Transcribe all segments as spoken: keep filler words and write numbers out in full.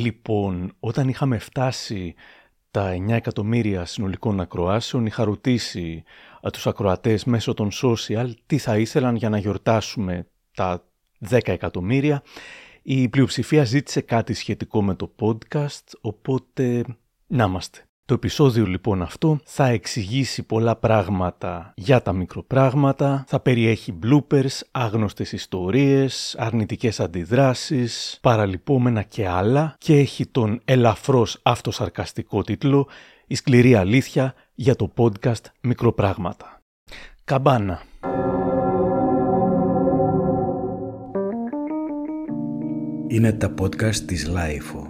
Λοιπόν, όταν είχαμε φτάσει τα εννιά εκατομμύρια συνολικών ακροάσεων, είχα ρωτήσει τους ακροατές μέσω των social τι θα ήθελαν για να γιορτάσουμε τα δέκα εκατομμύρια. Η πλειοψηφία ζήτησε κάτι σχετικό με το podcast, οπότε να είμαστε. Το επεισόδιο λοιπόν αυτό θα εξηγήσει πολλά πράγματα για τα μικροπράγματα, θα περιέχει bloopers, άγνωστες ιστορίες, αρνητικές αντιδράσεις, παραλυπόμενα και άλλα, και έχει τον ελαφρώς αυτοσαρκαστικό τίτλο «Η σκληρή αλήθεια για το podcast Μικροπράγματα». Καμπάνα. Είναι τα podcast της LiFO.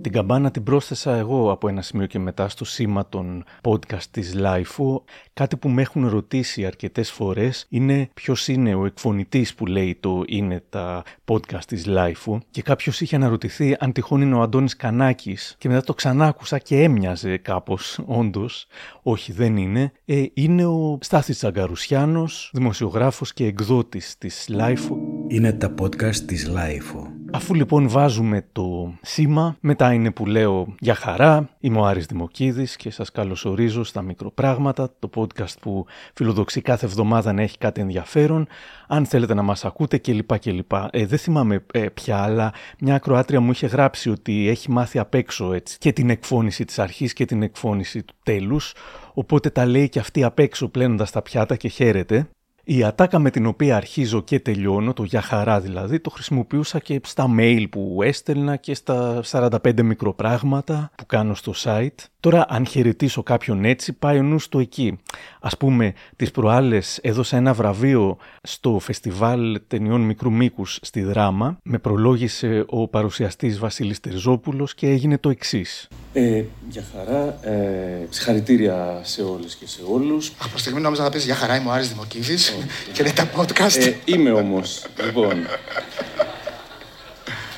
Την καμπάνα την πρόσθεσα εγώ από ένα σημείο και μετά στο σήμα των podcast της LiFO. Κάτι που με έχουν ρωτήσει αρκετές φορές είναι ποιος είναι ο εκφωνητής που λέει το είναι τα podcast της LiFO, και κάποιος είχε αναρωτηθεί αν τυχόν είναι ο Αντώνης Κανάκης, και μετά το ξανάκουσα και έμοιαζε κάπως. Όντως, όχι, δεν είναι. Ε, είναι ο Στάθης Τσαγκαρουσιάνος, δημοσιογράφος και εκδότης της LiFO. Είναι τα podcast της LiFO. Αφού λοιπόν βάζουμε το σήμα, μετά είναι που λέω «Για χαρά, είμαι ο Άρης Δημοκίδης και σας καλωσορίζω στα Μικροπράγματα», το podcast που φιλοδοξεί κάθε εβδομάδα να έχει κάτι ενδιαφέρον, αν θέλετε να μας ακούτε κλπ. κλπ. Ε, δεν θυμάμαι ε, πια, αλλά μια ακροάτρια μου είχε γράψει ότι έχει μάθει απ' έξω έτσι, και την εκφώνηση της αρχής και την εκφώνηση του τέλους, οπότε τα λέει και αυτή απ' έξω πλένοντας τα πιάτα και χαίρεται. Η ατάκα με την οποία αρχίζω και τελειώνω, το «για χαρά» δηλαδή, το χρησιμοποιούσα και στα mail που έστελνα και στα σαράντα πέντε μικροπράγματα που κάνω στο site. Τώρα, αν χαιρετήσω κάποιον έτσι, πάει ο νους το εκεί. Ας πούμε, τις προάλλες έδωσα ένα βραβείο στο φεστιβάλ ταινιών μικρού μήκους στη Δράμα. Με προλόγησε ο παρουσιαστής Βασίλης Τεριζόπουλος και έγινε το εξής. Ε, για χαρά, ε, συγχαρητήρια σε όλες και σε όλους. Από στιγμή νόμιζα να πεις «για χαρά, είμαι ο Άρης Δημοκίδης» και λέει τα podcast. Ε, είμαι όμως, λοιπόν.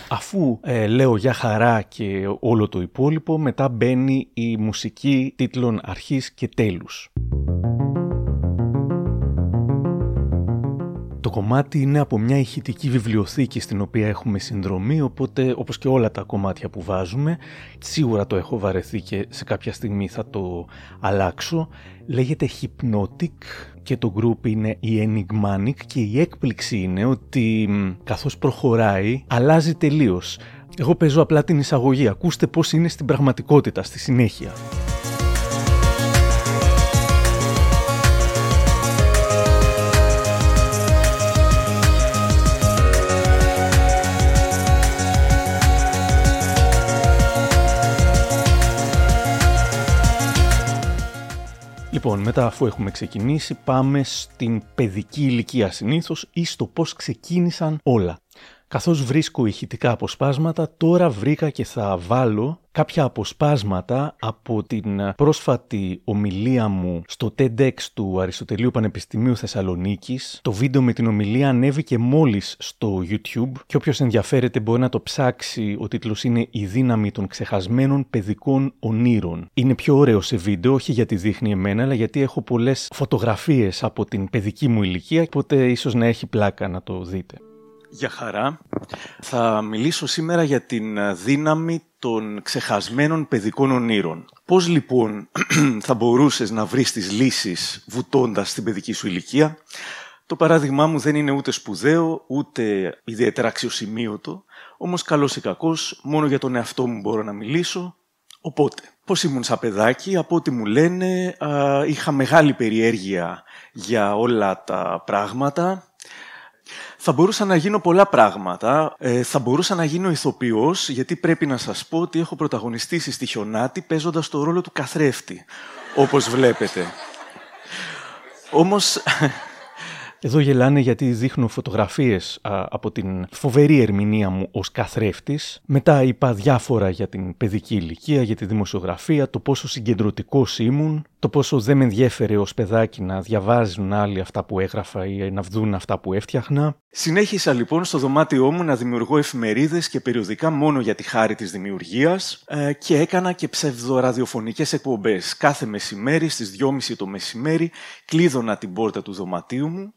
Αφού ε, λέω «για χαρά» και όλο το υπόλοιπο, μετά μπαίνει η μουσική τίτλων αρχής και τέλους. Το κομμάτι είναι από μια ηχητική βιβλιοθήκη στην οποία έχουμε συνδρομή, οπότε όπως και όλα τα κομμάτια που βάζουμε, σίγουρα το έχω βαρεθεί και σε κάποια στιγμή θα το αλλάξω. Λέγεται Hypnotic και το group είναι η Enigmatic, και η έκπληξη είναι ότι καθώς προχωράει αλλάζει τελείως. Εγώ παίζω απλά την εισαγωγή, ακούστε πώς είναι στην πραγματικότητα στη συνέχεια. Λοιπόν, μετά αφού έχουμε ξεκινήσει, πάμε στην παιδική ηλικία συνήθως ή στο πώς ξεκίνησαν όλα. Καθώς βρίσκω ηχητικά αποσπάσματα, τώρα βρήκα και θα βάλω κάποια αποσπάσματα από την πρόσφατη ομιλία μου στο TEDx του Αριστοτελείου Πανεπιστημίου Θεσσαλονίκης. Το βίντεο με την ομιλία ανέβηκε μόλις στο YouTube και όποιος ενδιαφέρεται μπορεί να το ψάξει. Ο τίτλος είναι «Η δύναμη των ξεχασμένων παιδικών ονείρων». Είναι πιο ωραίο σε βίντεο, όχι γιατί δείχνει εμένα, αλλά γιατί έχω πολλές φωτογραφίες από την παιδική μου ηλικία, οπότε ίσως να έχει πλάκα να το δείτε. Για χαρά. Θα μιλήσω σήμερα για την δύναμη των ξεχασμένων παιδικών ονείρων. Πώς λοιπόν θα μπορούσες να βρεις τις λύσεις βουτώντας την παιδική σου ηλικία? Το παράδειγμά μου δεν είναι ούτε σπουδαίο, ούτε ιδιαίτερα αξιοσημείωτο, όμως καλός ή κακός, μόνο για τον εαυτό μου μπορώ να μιλήσω. Οπότε, πώς ήμουν σαν παιδάκι? Από ό,τι μου λένε, α, είχα μεγάλη περιέργεια για όλα τα πράγματα. Θα μπορούσα να γίνω πολλά πράγματα. Ε, θα μπορούσα να γίνω ηθοποιός, γιατί πρέπει να σας πω ότι έχω πρωταγωνιστήσει στη Χιονάτη παίζοντας το ρόλο του καθρέφτη, όπως βλέπετε. Όμως... Εδώ γελάνε γιατί δείχνω φωτογραφίες α, από την φοβερή ερμηνεία μου ως καθρέφτης. Μετά είπα διάφορα για την παιδική ηλικία, για τη δημοσιογραφία, το πόσο συγκεντρωτικός ήμουν, το πόσο δεν με ενδιέφερε ως παιδάκι να διαβάζουν άλλοι αυτά που έγραφα ή να δουν αυτά που έφτιαχνα. Συνέχισα λοιπόν στο δωμάτιό μου να δημιουργώ εφημερίδες και περιοδικά μόνο για τη χάρη της δημιουργίας, ε, και έκανα και ψευδοραδιοφωνικές εκπομπές. Κάθε μεσημέρι στις δυόμιση το μεσημέρι κλείδωνα την πόρτα του δωματίου μου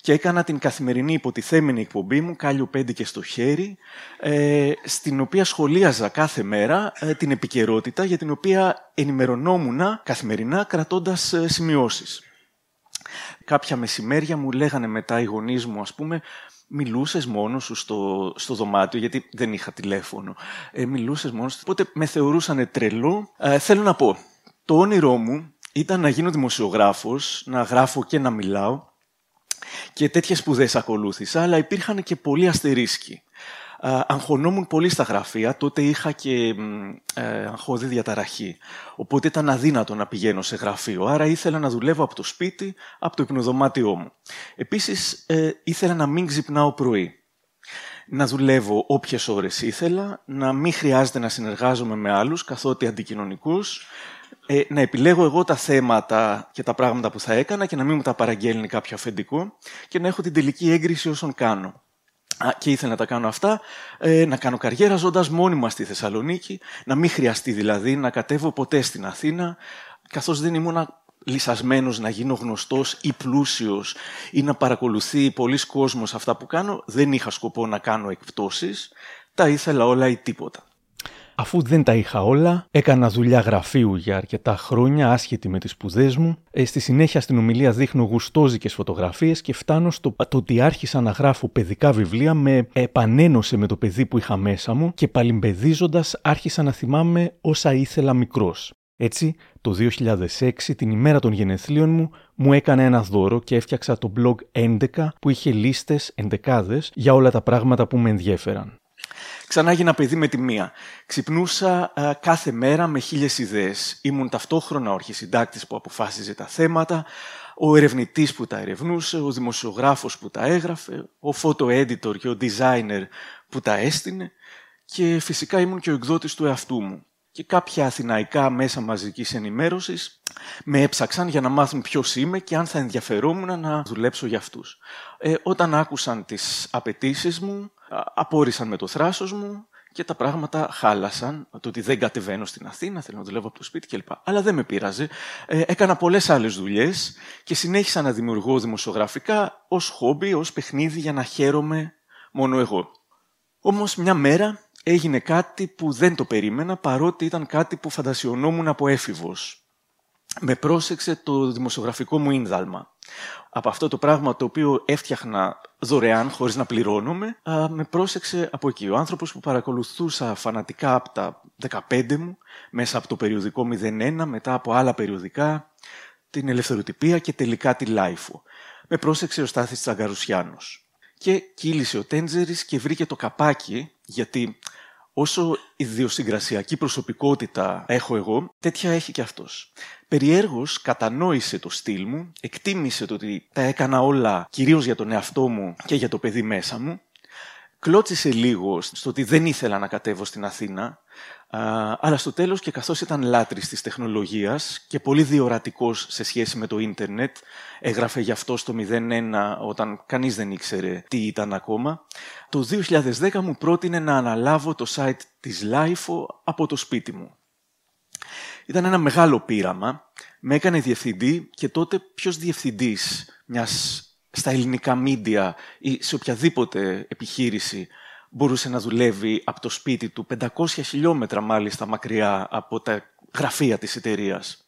και έκανα την καθημερινή υποτιθέμενη εκπομπή μου, Κάλιο πέντε και στο χέρι, ε, στην οποία σχολίαζα κάθε μέρα ε, την επικαιρότητα, για την οποία ενημερωνόμουνα καθημερινά κρατώντας ε, σημειώσεις. Κάποια μεσημέρια μου λέγανε μετά οι γονείς μου, ας πούμε, μιλούσες μόνος σου στο, στο δωμάτιο, γιατί δεν είχα τηλέφωνο. Ε, μιλούσες μόνος σου, οπότε με θεωρούσανε τρελό. Ε, θέλω να πω, το όνειρό μου ήταν να γίνω δημοσιογράφος, να γράφω και να μιλάω, και τέτοιες σπουδές ακολούθησα, αλλά υπήρχαν και πολλοί αστερίσκοι. Α, αγχωνόμουν πολύ στα γραφεία, τότε είχα και ε, αγχώδη διαταραχή. Οπότε ήταν αδύνατο να πηγαίνω σε γραφείο, άρα ήθελα να δουλεύω από το σπίτι, από το υπνοδωμάτιό μου. Επίσης, ε, ήθελα να μην ξυπνάω πρωί. Να δουλεύω όποιες ώρες ήθελα, να μην χρειάζεται να συνεργάζομαι με άλλους, καθότι αντικοινωνικούς, Ε, να επιλέγω εγώ τα θέματα και τα πράγματα που θα έκανα και να μην μου τα παραγγέλνει κάποιο αφεντικό και να έχω την τελική έγκριση όσων κάνω. Α, και ήθελα να τα κάνω αυτά, ε, να κάνω καριέρα ζώντας μόνιμα στη Θεσσαλονίκη, να μην χρειαστεί δηλαδή να κατέβω ποτέ στην Αθήνα, καθώς δεν ήμουν λυσασμένος να γίνω γνωστός ή πλούσιος ή να παρακολουθεί πολλής κόσμος αυτά που κάνω. Δεν είχα σκοπό να κάνω εκπτώσεις, τα ήθελα όλα ή τίποτα. Αφού δεν τα είχα όλα, έκανα δουλειά γραφείου για αρκετά χρόνια, άσχετη με τις σπουδές μου. Ε, στη συνέχεια στην ομιλία δείχνω γουστόζικες φωτογραφίες και φτάνω στο το ότι άρχισα να γράφω παιδικά βιβλία, με επανένωσε με το παιδί που είχα μέσα μου και παλιμπαιδίζοντας άρχισα να θυμάμαι όσα ήθελα μικρός. Έτσι, το δύο χιλιάδες έξι, την ημέρα των γενεθλίων μου, μου έκανα ένα δώρο και έφτιαξα το blog έντεκα που είχε λίστες εντεκάδες για όλα τα πράγματα που με ενδιέφεραν. Ξανά έγινα παιδί με τη μία. Ξυπνούσα α, κάθε μέρα με χίλιες ιδέες. Ήμουν ταυτόχρονα ο αρχισυντάκτης που αποφάσιζε τα θέματα, ο ερευνητής που τα ερευνούσε, ο δημοσιογράφος που τα έγραφε, ο photo-editor και ο designer που τα έστεινε και φυσικά ήμουν και ο εκδότης του εαυτού μου. Και κάποια αθηναϊκά μέσα μαζικής ενημέρωσης με έψαξαν για να μάθουν ποιος είμαι και αν θα ενδιαφερόμουν να δουλέψω για αυτούς. Ε, όταν άκουσαν τις απαιτήσεις μου, απόρρισαν με το θράσος μου και τα πράγματα χάλασαν. Το ότι δεν κατεβαίνω στην Αθήνα, θέλω να δουλεύω από το σπίτι κλπ. Αλλά δεν με πείραζε. Ε, έκανα πολλές άλλες δουλειές και συνέχισα να δημιουργώ δημοσιογραφικά ως χόμπι, ως παιχνίδι για να χαίρομαι μόνο εγώ. Όμως μια μέρα έγινε κάτι που δεν το περίμενα, παρότι ήταν κάτι που φαντασιωνόμουν από έφηβος. Με πρόσεξε το δημοσιογραφικό μου ίνδαλμα. Από αυτό το πράγμα το οποίο έφτιαχνα δωρεάν, χωρίς να πληρώνομαι, α, με πρόσεξε από εκεί. Ο άνθρωπος που παρακολουθούσα φανατικά από τα δεκαπέντε μου, μέσα από το περιοδικό μηδέν ένα, μετά από άλλα περιοδικά, την Ελευθεροτυπία και τελικά τη LiFO. Με πρόσεξε ο Στάθης Τσαγκαρουσιάνος. Και κύλησε ο Τέντζερης και βρήκε το καπάκι, γιατί όσο ιδιοσυγκρασιακή προσωπικότητα έχω εγώ, τέτοια έχει και αυτός. Περιέργως κατανόησε το στυλ μου, εκτίμησε το ότι τα έκανα όλα κυρίως για τον εαυτό μου και για το παιδί μέσα μου. Κλώτσισε λίγο στο ότι δεν ήθελα να κατέβω στην Αθήνα, αλλά στο τέλος και καθώς ήταν λάτρης της τεχνολογίας και πολύ διορατικός σε σχέση με το ίντερνετ, έγραφε γι' αυτό στο μηδέν ένα όταν κανείς δεν ήξερε τι ήταν ακόμα, το δύο χιλιάδες δέκα μου πρότεινε να αναλάβω το site της LiFO από το σπίτι μου. Ήταν ένα μεγάλο πείραμα, με έκανε διευθυντή και τότε ποιος διευθυντής μιας στα ελληνικά μίντια ή σε οποιαδήποτε επιχείρηση μπορούσε να δουλεύει από το σπίτι του, πεντακόσια χιλιόμετρα μάλιστα μακριά από τα γραφεία της εταιρείας.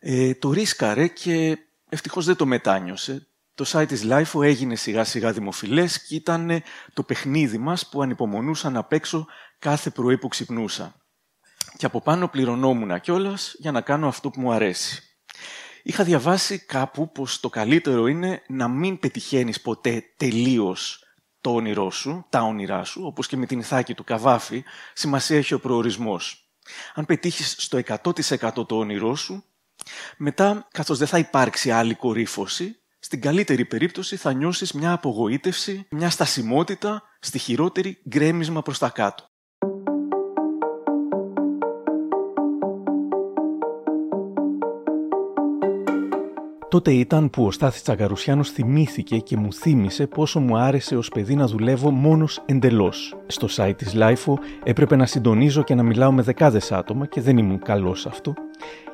Ε, το ρίσκαρε και ευτυχώς δεν το μετάνιωσε. Το site της LiFO έγινε σιγά σιγά δημοφιλές και ήταν το παιχνίδι μας που ανυπομονούσα να παίξω κάθε πρωί που ξυπνούσα. Και από πάνω πληρωνόμουνα κιόλας για να κάνω αυτό που μου αρέσει. Είχα διαβάσει κάπου πως το καλύτερο είναι να μην πετυχαίνεις ποτέ τελείως το όνειρό σου, τα όνειρά σου, όπως και με την Ιθάκη του Καβάφη, σημασία έχει ο προορισμός. Αν πετύχεις στο εκατό τοις εκατό το όνειρό σου, μετά, καθώς δεν θα υπάρξει άλλη κορύφωση, στην καλύτερη περίπτωση θα νιώσεις μια απογοήτευση, μια στασιμότητα, στη χειρότερη γκρέμισμα προς τα κάτω. Τότε ήταν που ο Στάθης Τσαγκαρουσιάνος θυμήθηκε και μου θύμισε πόσο μου άρεσε ως παιδί να δουλεύω μόνος εντελώς. Στο site της LiFO έπρεπε να συντονίζω και να μιλάω με δεκάδες άτομα και δεν ήμουν καλός σε αυτό.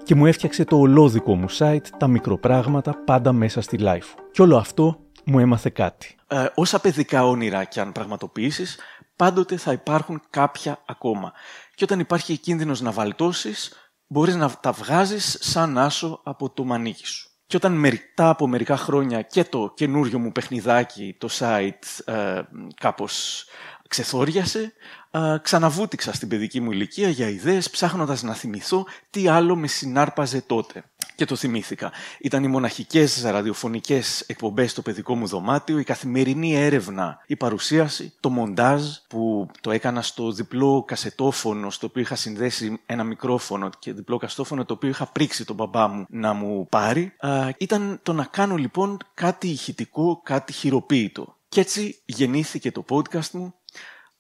Και μου έφτιαξε το ολόδικό μου site, τα μικροπράγματα, πάντα μέσα στη LiFO. Και όλο αυτό μου έμαθε κάτι. Ε, όσα παιδικά όνειρα και αν πραγματοποιήσεις, πάντοτε θα υπάρχουν κάποια ακόμα. Και όταν υπάρχει κίνδυνος να βαλτώσεις, μπορείς να τα βγάζεις σαν άσο από το μανίκι σου. Και όταν μετά από μερικά χρόνια και το καινούριο μου παιχνιδάκι, το site, ε, κάπως ξεθόριασε, ε, ξαναβούτυξα στην παιδική μου ηλικία για ιδέες, ψάχνοντας να θυμηθώ τι άλλο με συνάρπαζε τότε. Και το θυμήθηκα. Ήταν οι μοναχικές ραδιοφωνικές εκπομπές στο παιδικό μου δωμάτιο, η καθημερινή έρευνα, η παρουσίαση, το μοντάζ που το έκανα στο διπλό κασετόφωνο, στο οποίο είχα συνδέσει ένα μικρόφωνο και διπλό κασετόφωνο, το οποίο είχα πρίξει τον μπαμπά μου να μου πάρει. Α, ήταν το να κάνω λοιπόν κάτι ηχητικό, κάτι χειροποίητο. Και έτσι γεννήθηκε το podcast μου,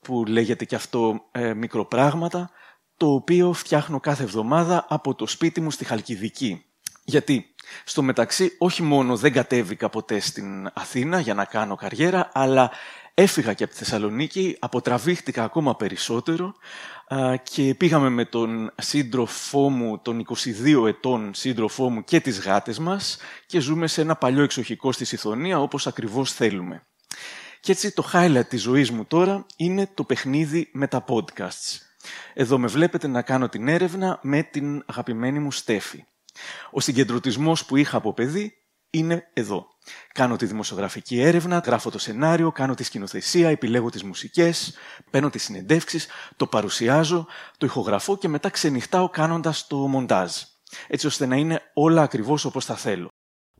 που λέγεται και αυτό ε, «Μικροπράγματα», το οποίο φτιάχνω κάθε εβδομάδα από το σπίτι μου στη Χαλκιδική. Γιατί, στο μεταξύ, όχι μόνο δεν κατέβηκα ποτέ στην Αθήνα για να κάνω καριέρα, αλλά έφυγα και από τη Θεσσαλονίκη, αποτραβήχτηκα ακόμα περισσότερο και πήγαμε με τον σύντροφό μου, τον είκοσι δύο ετών σύντροφό μου και τις γάτες μας και ζούμε σε ένα παλιό εξοχικό στη Σιθωνία, όπως ακριβώς θέλουμε. Και έτσι το highlight της ζωής μου τώρα είναι το παιχνίδι με τα podcasts. Εδώ με βλέπετε να κάνω την έρευνα με την αγαπημένη μου Στέφη. Ο συγκεντρωτισμός που είχα από παιδί είναι εδώ. Κάνω τη δημοσιογραφική έρευνα, γράφω το σενάριο, κάνω τη σκηνοθεσία, επιλέγω τις μουσικές, παίρνω τις συνεντεύξεις, το παρουσιάζω, το ηχογραφώ και μετά ξενυχτάω κάνοντας το μοντάζ. Έτσι ώστε να είναι όλα ακριβώς όπως θα θέλω.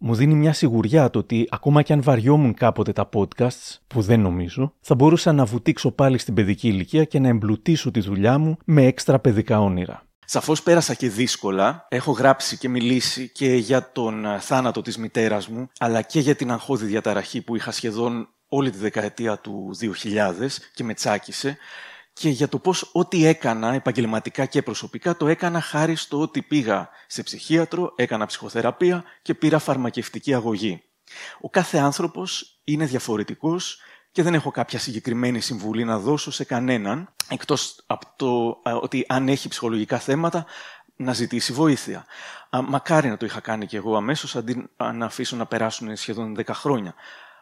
Μου δίνει μια σιγουριά το ότι ακόμα και αν βαριόμουν κάποτε τα podcasts, που δεν νομίζω, θα μπορούσα να βουτήξω πάλι στην παιδική ηλικία και να εμπλουτίσω τη δουλειά μου με έξτρα παιδικά όνειρα. Σαφώς πέρασα και δύσκολα. Έχω γράψει και μιλήσει και για τον θάνατο της μητέρας μου, αλλά και για την αγχώδη διαταραχή που είχα σχεδόν όλη τη δεκαετία του δύο χιλιάδες και με τσάκισε, και για το πώς ό,τι έκανα επαγγελματικά και προσωπικά το έκανα χάρη στο ότι πήγα σε ψυχίατρο, έκανα ψυχοθεραπεία και πήρα φαρμακευτική αγωγή. Ο κάθε άνθρωπος είναι διαφορετικός και δεν έχω κάποια συγκεκριμένη συμβουλή να δώσω σε κανέναν, εκτός από το ότι αν έχει ψυχολογικά θέματα να ζητήσει βοήθεια. Μακάρι να το είχα κάνει και εγώ αμέσως, αντί να αφήσω να περάσουν σχεδόν δέκα χρόνια.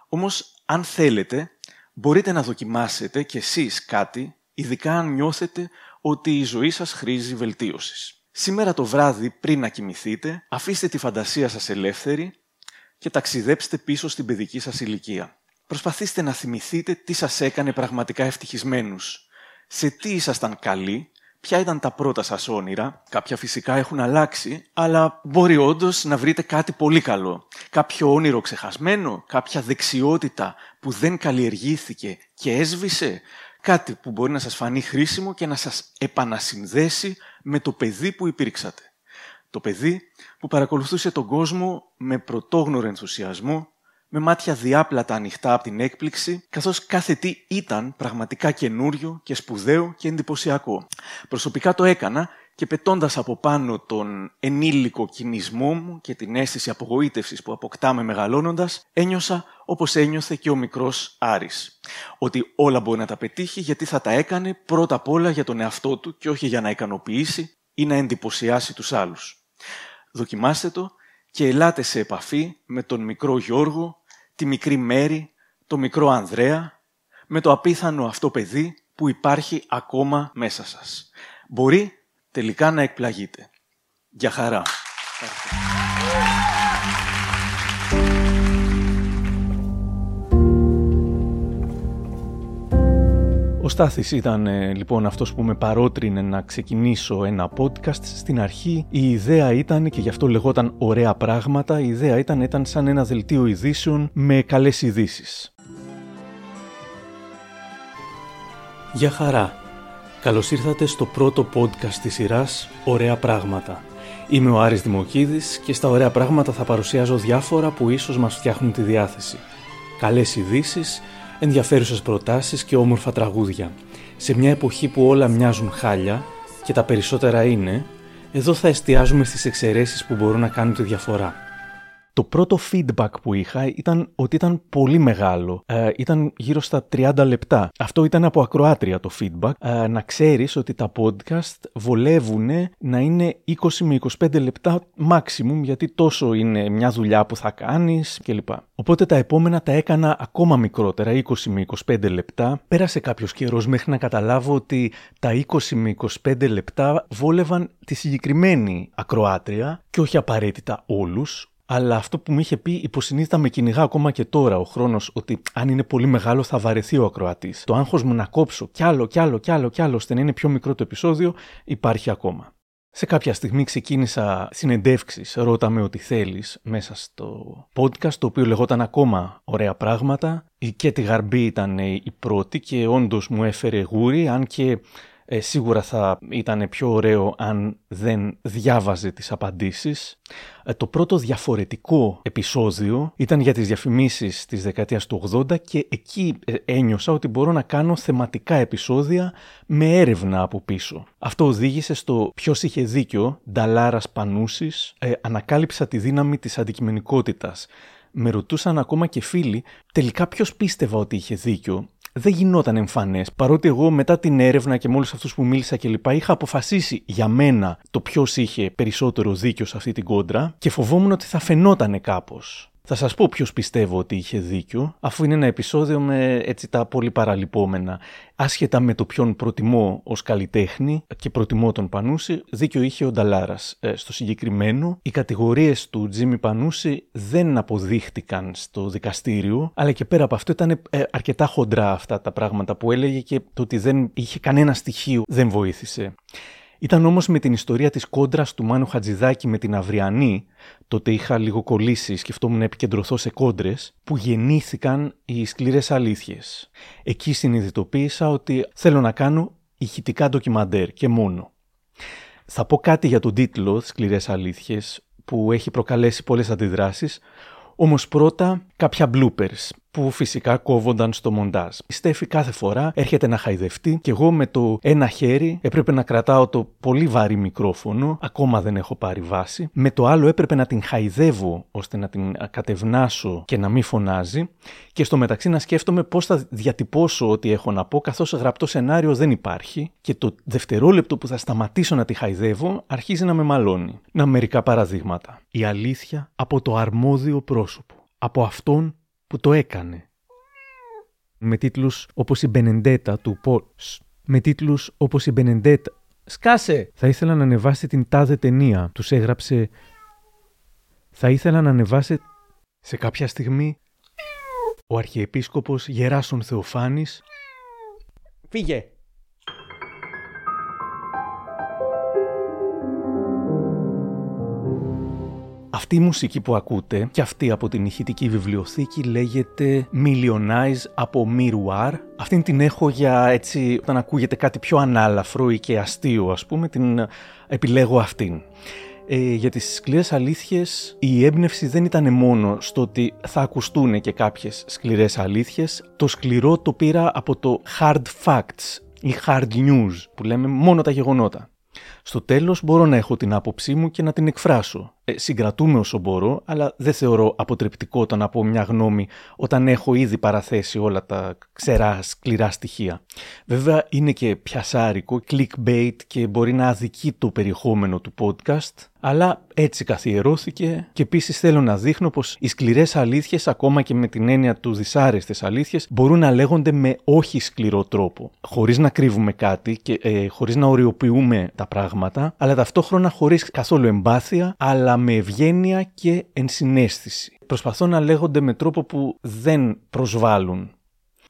Όμως, αν θέλετε, μπορείτε να δοκιμάσετε κι εσείς κάτι, ειδικά αν νιώθετε ότι η ζωή σας χρήζει βελτίωσης. Σήμερα το βράδυ, πριν να κοιμηθείτε, αφήστε τη φαντασία σας ελεύθερη και ταξιδέψτε πίσω στην παιδική σας ηλικία. Προσπαθήστε να θυμηθείτε τι σας έκανε πραγματικά ευτυχισμένους. Σε τι ήσασταν καλοί, ποια ήταν τα πρώτα σας όνειρα. Κάποια φυσικά έχουν αλλάξει, αλλά μπορεί όντως να βρείτε κάτι πολύ καλό. Κάποιο όνειρο ξεχασμένο, κάποια δεξιότητα που δεν καλλιεργήθηκε και έσβησε. Κάτι που μπορεί να σας φανεί χρήσιμο και να σας επανασυνδέσει με το παιδί που υπήρξατε. Το παιδί που παρακολουθούσε τον κόσμο με πρωτόγνωρο ενθουσιασμό, με μάτια διάπλατα ανοιχτά από την έκπληξη, καθώς κάθε τι ήταν πραγματικά καινούριο και σπουδαίο και εντυπωσιακό. Προσωπικά το έκανα και πετώντας από πάνω τον ενήλικο κινησμό μου και την αίσθηση απογοήτευσης που αποκτάμε μεγαλώνοντας, ένιωσα όπως ένιωθε και ο μικρός Άρης. Ότι όλα μπορεί να τα πετύχει γιατί θα τα έκανε πρώτα απ' όλα για τον εαυτό του και όχι για να ικανοποιήσει ή να εντυπωσιάσει τους άλλους. Δοκιμάστε το και ελάτε σε επαφή με τον μικρό Γιώργο, τη μικρή Μέρη, τον μικρό Ανδρέα, με το απίθανο αυτό παιδί που υπάρχει ακόμα μέσα σας. Μπορεί τελικά να εκπλαγείτε. Για χαρά. Ο Στάθης ήταν λοιπόν αυτός που με παρότρινε να ξεκινήσω ένα podcast. Στην αρχή η ιδέα ήταν, και γι' αυτό λεγόταν ωραία πράγματα, η ιδέα ήταν, ήταν σαν ένα δελτίο ειδήσεων με καλές ειδήσεις. Γεια χαρά. Καλώς ήρθατε στο πρώτο podcast της σειράς «Ωραία πράγματα». Είμαι ο Άρης Δημοκίδης και στα «Ωραία πράγματα» θα παρουσιάζω διάφορα που ίσως μας φτιάχνουν τη διάθεση. Καλές ειδήσεις, ενδιαφέρουσες προτάσεις και όμορφα τραγούδια. Σε μια εποχή που όλα μοιάζουν χάλια και τα περισσότερα είναι, εδώ θα εστιάζουμε στις εξαιρέσεις που μπορούν να κάνουν τη διαφορά. Το πρώτο feedback που είχα ήταν ότι ήταν πολύ μεγάλο. Ε, ήταν γύρω στα τριάντα λεπτά. Αυτό ήταν από ακροάτρια το feedback. Ε, να ξέρεις ότι τα podcast βολεύουν να είναι είκοσι με είκοσι πέντε λεπτά maximum, γιατί τόσο είναι μια δουλειά που θα κάνεις κλπ. Οπότε τα επόμενα τα έκανα ακόμα μικρότερα, είκοσι με είκοσι πέντε λεπτά. Πέρασε κάποιος καιρός μέχρι να καταλάβω ότι τα είκοσι με είκοσι πέντε λεπτά βόλευαν τη συγκεκριμένη ακροάτρια και όχι απαραίτητα όλους. Αλλά αυτό που μου είχε πει υποσυνείδητα με κυνηγά ακόμα και τώρα ο χρόνος, ότι αν είναι πολύ μεγάλο θα βαρεθεί ο ακροατής. Το άγχος μου να κόψω κι άλλο κι άλλο κι άλλο κι άλλο ώστε να είναι πιο μικρό το επεισόδιο υπάρχει ακόμα. Σε κάποια στιγμή ξεκίνησα συνεντεύξεις, ρώταμε ό,τι θέλεις μέσα στο podcast, το οποίο λεγόταν ακόμα ωραία πράγματα. Η Κέτη Γαρμπή ήταν η πρώτη και όντως μου έφερε γούρι, αν και... Ε, σίγουρα θα ήταν πιο ωραίο αν δεν διάβαζε τις απαντήσεις. Ε, το πρώτο διαφορετικό επεισόδιο ήταν για τις διαφημίσεις της δεκαετίας του ογδόντα και εκεί ε, ένιωσα ότι μπορώ να κάνω θεματικά επεισόδια με έρευνα από πίσω. Αυτό οδήγησε στο ποιος είχε δίκιο, Νταλάρας Πανούσης. Ε, ανακάλυψα τη δύναμη της αντικειμενικότητας. Με ρωτούσαν ακόμα και φίλοι τελικά ποιος πίστευα ότι είχε δίκιο. Δεν γινόταν εμφανές, παρότι εγώ μετά την έρευνα και με όλους αυτούς που μίλησα κλπ. Είχα αποφασίσει για μένα το ποιος είχε περισσότερο δίκιο σε αυτή την κόντρα και φοβόμουν ότι θα φαινότανε κάπως. Θα σας πω ποιος πιστεύω ότι είχε δίκιο, αφού είναι ένα επεισόδιο με έτσι τα πολύ παραλυπόμενα. Άσχετα με το ποιον προτιμώ ως καλλιτέχνη και προτιμώ τον Πανούση, δίκιο είχε ο Νταλάρας. Ε, στο συγκεκριμένο, οι κατηγορίες του Τζίμι Πανούση δεν αποδείχτηκαν στο δικαστήριο, αλλά και πέρα από αυτό ήταν ε, αρκετά χοντρά αυτά τα πράγματα που έλεγε και το ότι δεν είχε κανένα στοιχείο δεν βοήθησε. Ήταν όμως με την ιστορία της κόντρας του Μάνου Χατζηδάκη με την Αυριανή, τότε είχα λίγο κολλήσει, σκεφτόμουν να επικεντρωθώ σε κόντρες, που γεννήθηκαν οι σκληρές αλήθειες. Εκεί συνειδητοποίησα ότι θέλω να κάνω ηχητικά ντοκιμαντέρ και μόνο. Θα πω κάτι για τον τίτλο «Σκληρές αλήθειες» που έχει προκαλέσει πολλές αντιδράσεις, όμως πρώτα κάποια bloopers που φυσικά κόβονταν στο μοντάζ. Η Στέφη κάθε φορά έρχεται να χαϊδευτεί και εγώ με το ένα χέρι έπρεπε να κρατάω το πολύ βαρύ μικρόφωνο, ακόμα δεν έχω πάρει βάση. Με το άλλο έπρεπε να την χαϊδεύω ώστε να την κατευνάσω και να μην φωνάζει και στο μεταξύ να σκέφτομαι πώς θα διατυπώσω ό,τι έχω να πω, καθώς γραπτό σενάριο δεν υπάρχει και το δευτερόλεπτο που θα σταματήσω να τη χαϊδεύω αρχίζει να με μαλώνει. Να μερικά παραδείγματα. Η αλήθεια από το αρμόδιο πρόσωπο. Από αυτόν που το έκανε. Με τίτλους όπως η Μπενεντέτα του Πολ. Με τίτλους όπως η Μπενεντέτα. Σκάσε! Θα ήθελα να ανεβάσει την τάδε ταινία. Τους έγραψε. Θα ήθελα να ανεβάσει. Σε κάποια στιγμή ο Αρχιεπίσκοπος Γεράσον Θεοφάνης. Φύγε! Αυτή η μουσική που ακούτε και αυτή από την ηχητική βιβλιοθήκη λέγεται Millionize από Miroir. Αυτήν την έχω για έτσι όταν ακούγεται κάτι πιο ανάλαφρο ή και αστείο ας πούμε, την επιλέγω αυτήν. Ε, για τις σκληρές αλήθειες η έμπνευση δεν ήταν μόνο στο ότι θα ακουστούν και κάποιες σκληρές αλήθειες. Το σκληρό το πήρα από το hard facts ή hard news που λέμε μόνο τα γεγονότα. Στο τέλος μπορώ να έχω την άποψή μου και να την εκφράσω. Ε, συγκρατούμε όσο μπορώ, αλλά δεν θεωρώ αποτρεπτικό το να πω μια γνώμη όταν έχω ήδη παραθέσει όλα τα ξερά σκληρά στοιχεία. Βέβαια είναι και πιασάρικο, clickbait και μπορεί να αδικεί το περιεχόμενο του podcast, αλλά έτσι καθιερώθηκε και επίσης θέλω να δείχνω πως οι σκληρές αλήθειες, ακόμα και με την έννοια του δυσάρεστες αλήθειες, μπορούν να λέγονται με όχι σκληρό τρόπο, χωρίς να κρύβουμε κάτι και ε, χωρίς να οριοποιούμε τα πράγματα, αλλά ταυτόχρονα χωρίς καθόλου εμπάθεια, αλλά με ευγένεια και ενσυναίσθηση. Προσπαθώ να λέγονται με τρόπο που δεν προσβάλλουν.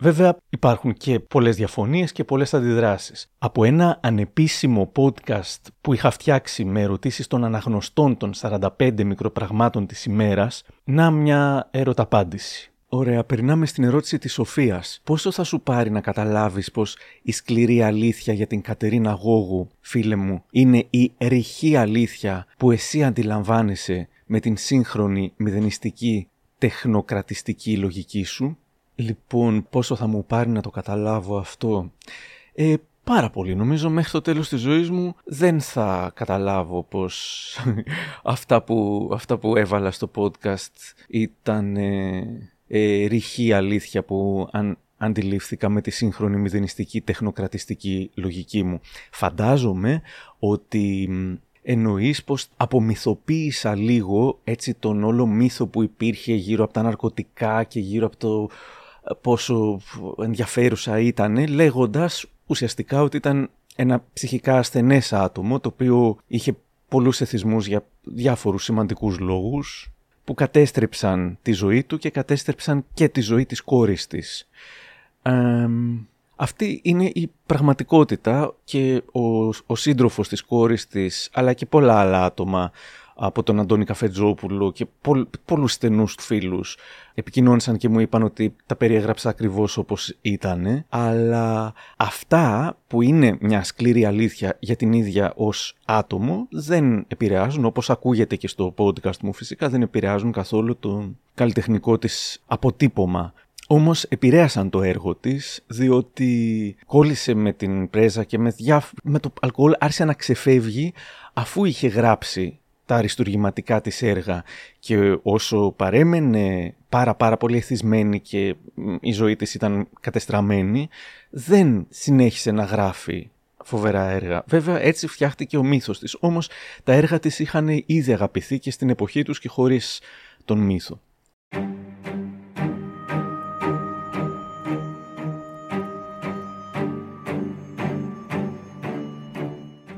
Βέβαια υπάρχουν και πολλές διαφωνίες και πολλές αντιδράσεις. Από ένα ανεπίσημο podcast που είχα φτιάξει με ερωτήσεις των αναγνωστών των σαράντα πέντε μικροπραγμάτων της ημέρας, να μια ερωταπάντηση. Ωραία, περνάμε στην ερώτηση της Σοφίας. Πόσο θα σου πάρει να καταλάβεις πως η σκληρή αλήθεια για την Κατερίνα Γόγου, φίλε μου, είναι η ρηχή αλήθεια που εσύ αντιλαμβάνεσαι με την σύγχρονη μηδενιστική τεχνοκρατιστική λογική σου? Λοιπόν, πόσο θα μου πάρει να το καταλάβω αυτό? Ε, πάρα πολύ. Νομίζω μέχρι το τέλος της ζωής μου δεν θα καταλάβω πως αυτά, που, αυτά που έβαλα στο podcast ήταν ε, ε, ρηχή αλήθεια που αν, αντιλήφθηκα με τη σύγχρονη μηδενιστική τεχνοκρατιστική λογική μου. Φαντάζομαι ότι εννοείς πως απομυθοποίησα λίγο έτσι τον όλο μύθο που υπήρχε γύρω από τα ναρκωτικά και γύρω από το πόσο ενδιαφέρουσα ήταν, λέγοντας ουσιαστικά ότι ήταν ένα ψυχικά ασθενές άτομο το οποίο είχε πολλούς εθισμούς για διάφορους σημαντικούς λόγους που κατέστρεψαν τη ζωή του και κατέστρεψαν και τη ζωή της κόρης της. Ε, αυτή είναι η πραγματικότητα και ο, ο σύντροφος της κόρης της αλλά και πολλά άλλα άτομα από τον Αντώνη Καφετζόπουλο και πολλ, πολλούς στενούς φίλους επικοινώνησαν και μου είπαν ότι τα περιέγραψα ακριβώς όπως ήτανε, αλλά αυτά που είναι μια σκληρή αλήθεια για την ίδια ως άτομο δεν επηρεάζουν, όπως ακούγεται και στο podcast μου φυσικά, δεν επηρεάζουν καθόλου το καλλιτεχνικό της αποτύπωμα. Όμως επηρέασαν το έργο της, διότι κόλλησε με την πρέζα και με, διά... με το αλκοόλ άρχισε να ξεφεύγει αφού είχε γράψει τα αριστουργηματικά της έργα και όσο παρέμενε πάρα πάρα πολύ εθισμένη και η ζωή της ήταν κατεστραμμένη, δεν συνέχισε να γράφει φοβερά έργα. Βέβαια έτσι φτιάχτηκε ο μύθος της, όμως τα έργα της είχαν ήδη αγαπηθεί και στην εποχή τους και χωρίς τον μύθο.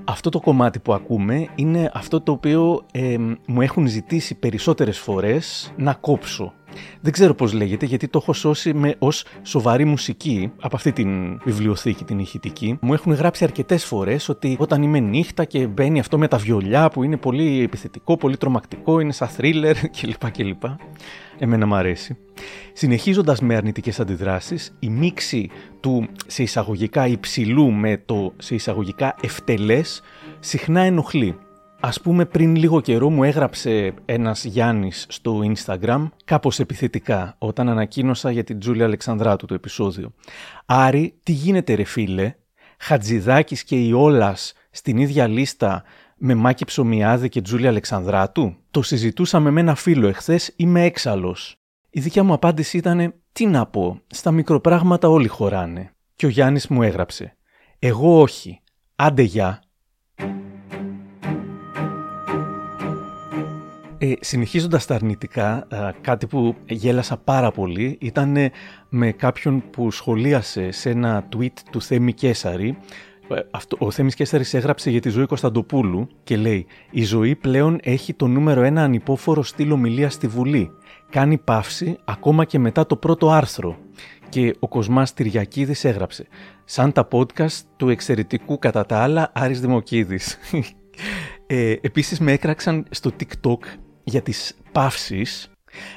Αυτό το κομμάτι που ακούμε είναι αυτό το οποίο ε, μου έχουν ζητήσει περισσότερες φορές να κόψω. Δεν ξέρω πώς λέγεται γιατί το έχω σώσει με, ως σοβαρή μουσική από αυτή την βιβλιοθήκη την ηχητική. Μου έχουν γράψει αρκετές φορές ότι όταν είμαι νύχτα και μπαίνει αυτό με τα βιολιά που είναι πολύ επιθετικό, πολύ τρομακτικό, είναι σαν θρίλερ κλπ. κλπ. Εμένα μου αρέσει. Συνεχίζοντας με αρνητικές αντιδράσεις, η μίξη του σε εισαγωγικά υψηλού με το σε εισαγωγικά ευτελές συχνά ενοχλεί. Ας πούμε πριν λίγο καιρό μου έγραψε ένας Γιάννης στο Instagram κάπως επιθετικά όταν ανακοίνωσα για την Τζούλια Αλεξανδράτου το επεισόδιο. Άρη, τι γίνεται ρε φίλε, Χατζηδάκης και Ιόλας στην ίδια λίστα με Μάκη Ψωμιάδη και Τζούλια Αλεξανδράτου? Το συζητούσαμε με ένα φίλο εχθές, είμαι έξαλλος. Η δικιά μου απάντηση ήταν τι να πω, στα μικροπράγματα όλοι χωράνε. Και ο Γιάννης μου έγραψε, εγώ όχι, άντε γεια. Ε, συνεχίζοντας τα αρνητικά, κάτι που γέλασα πάρα πολύ ήταν με κάποιον που σχολίασε σε ένα tweet του Θέμη Κέσαρη. Ο Θέμης Κέσαρης έγραψε για τη ζωή Κωνσταντοπούλου και λέει «Η ζωή πλέον έχει το νούμερο ένα ανυπόφορο στυλ ομιλία στη Βουλή. Κάνει παύση ακόμα και μετά το πρώτο άρθρο». Και ο Κοσμάς Τυριακίδης έγραψε «Σαν τα podcast του εξαιρετικού κατά τα άλλα Άρης Δημοκίδης». Ε, επίσης με έκραξαν στο TikTok για τις παύσεις.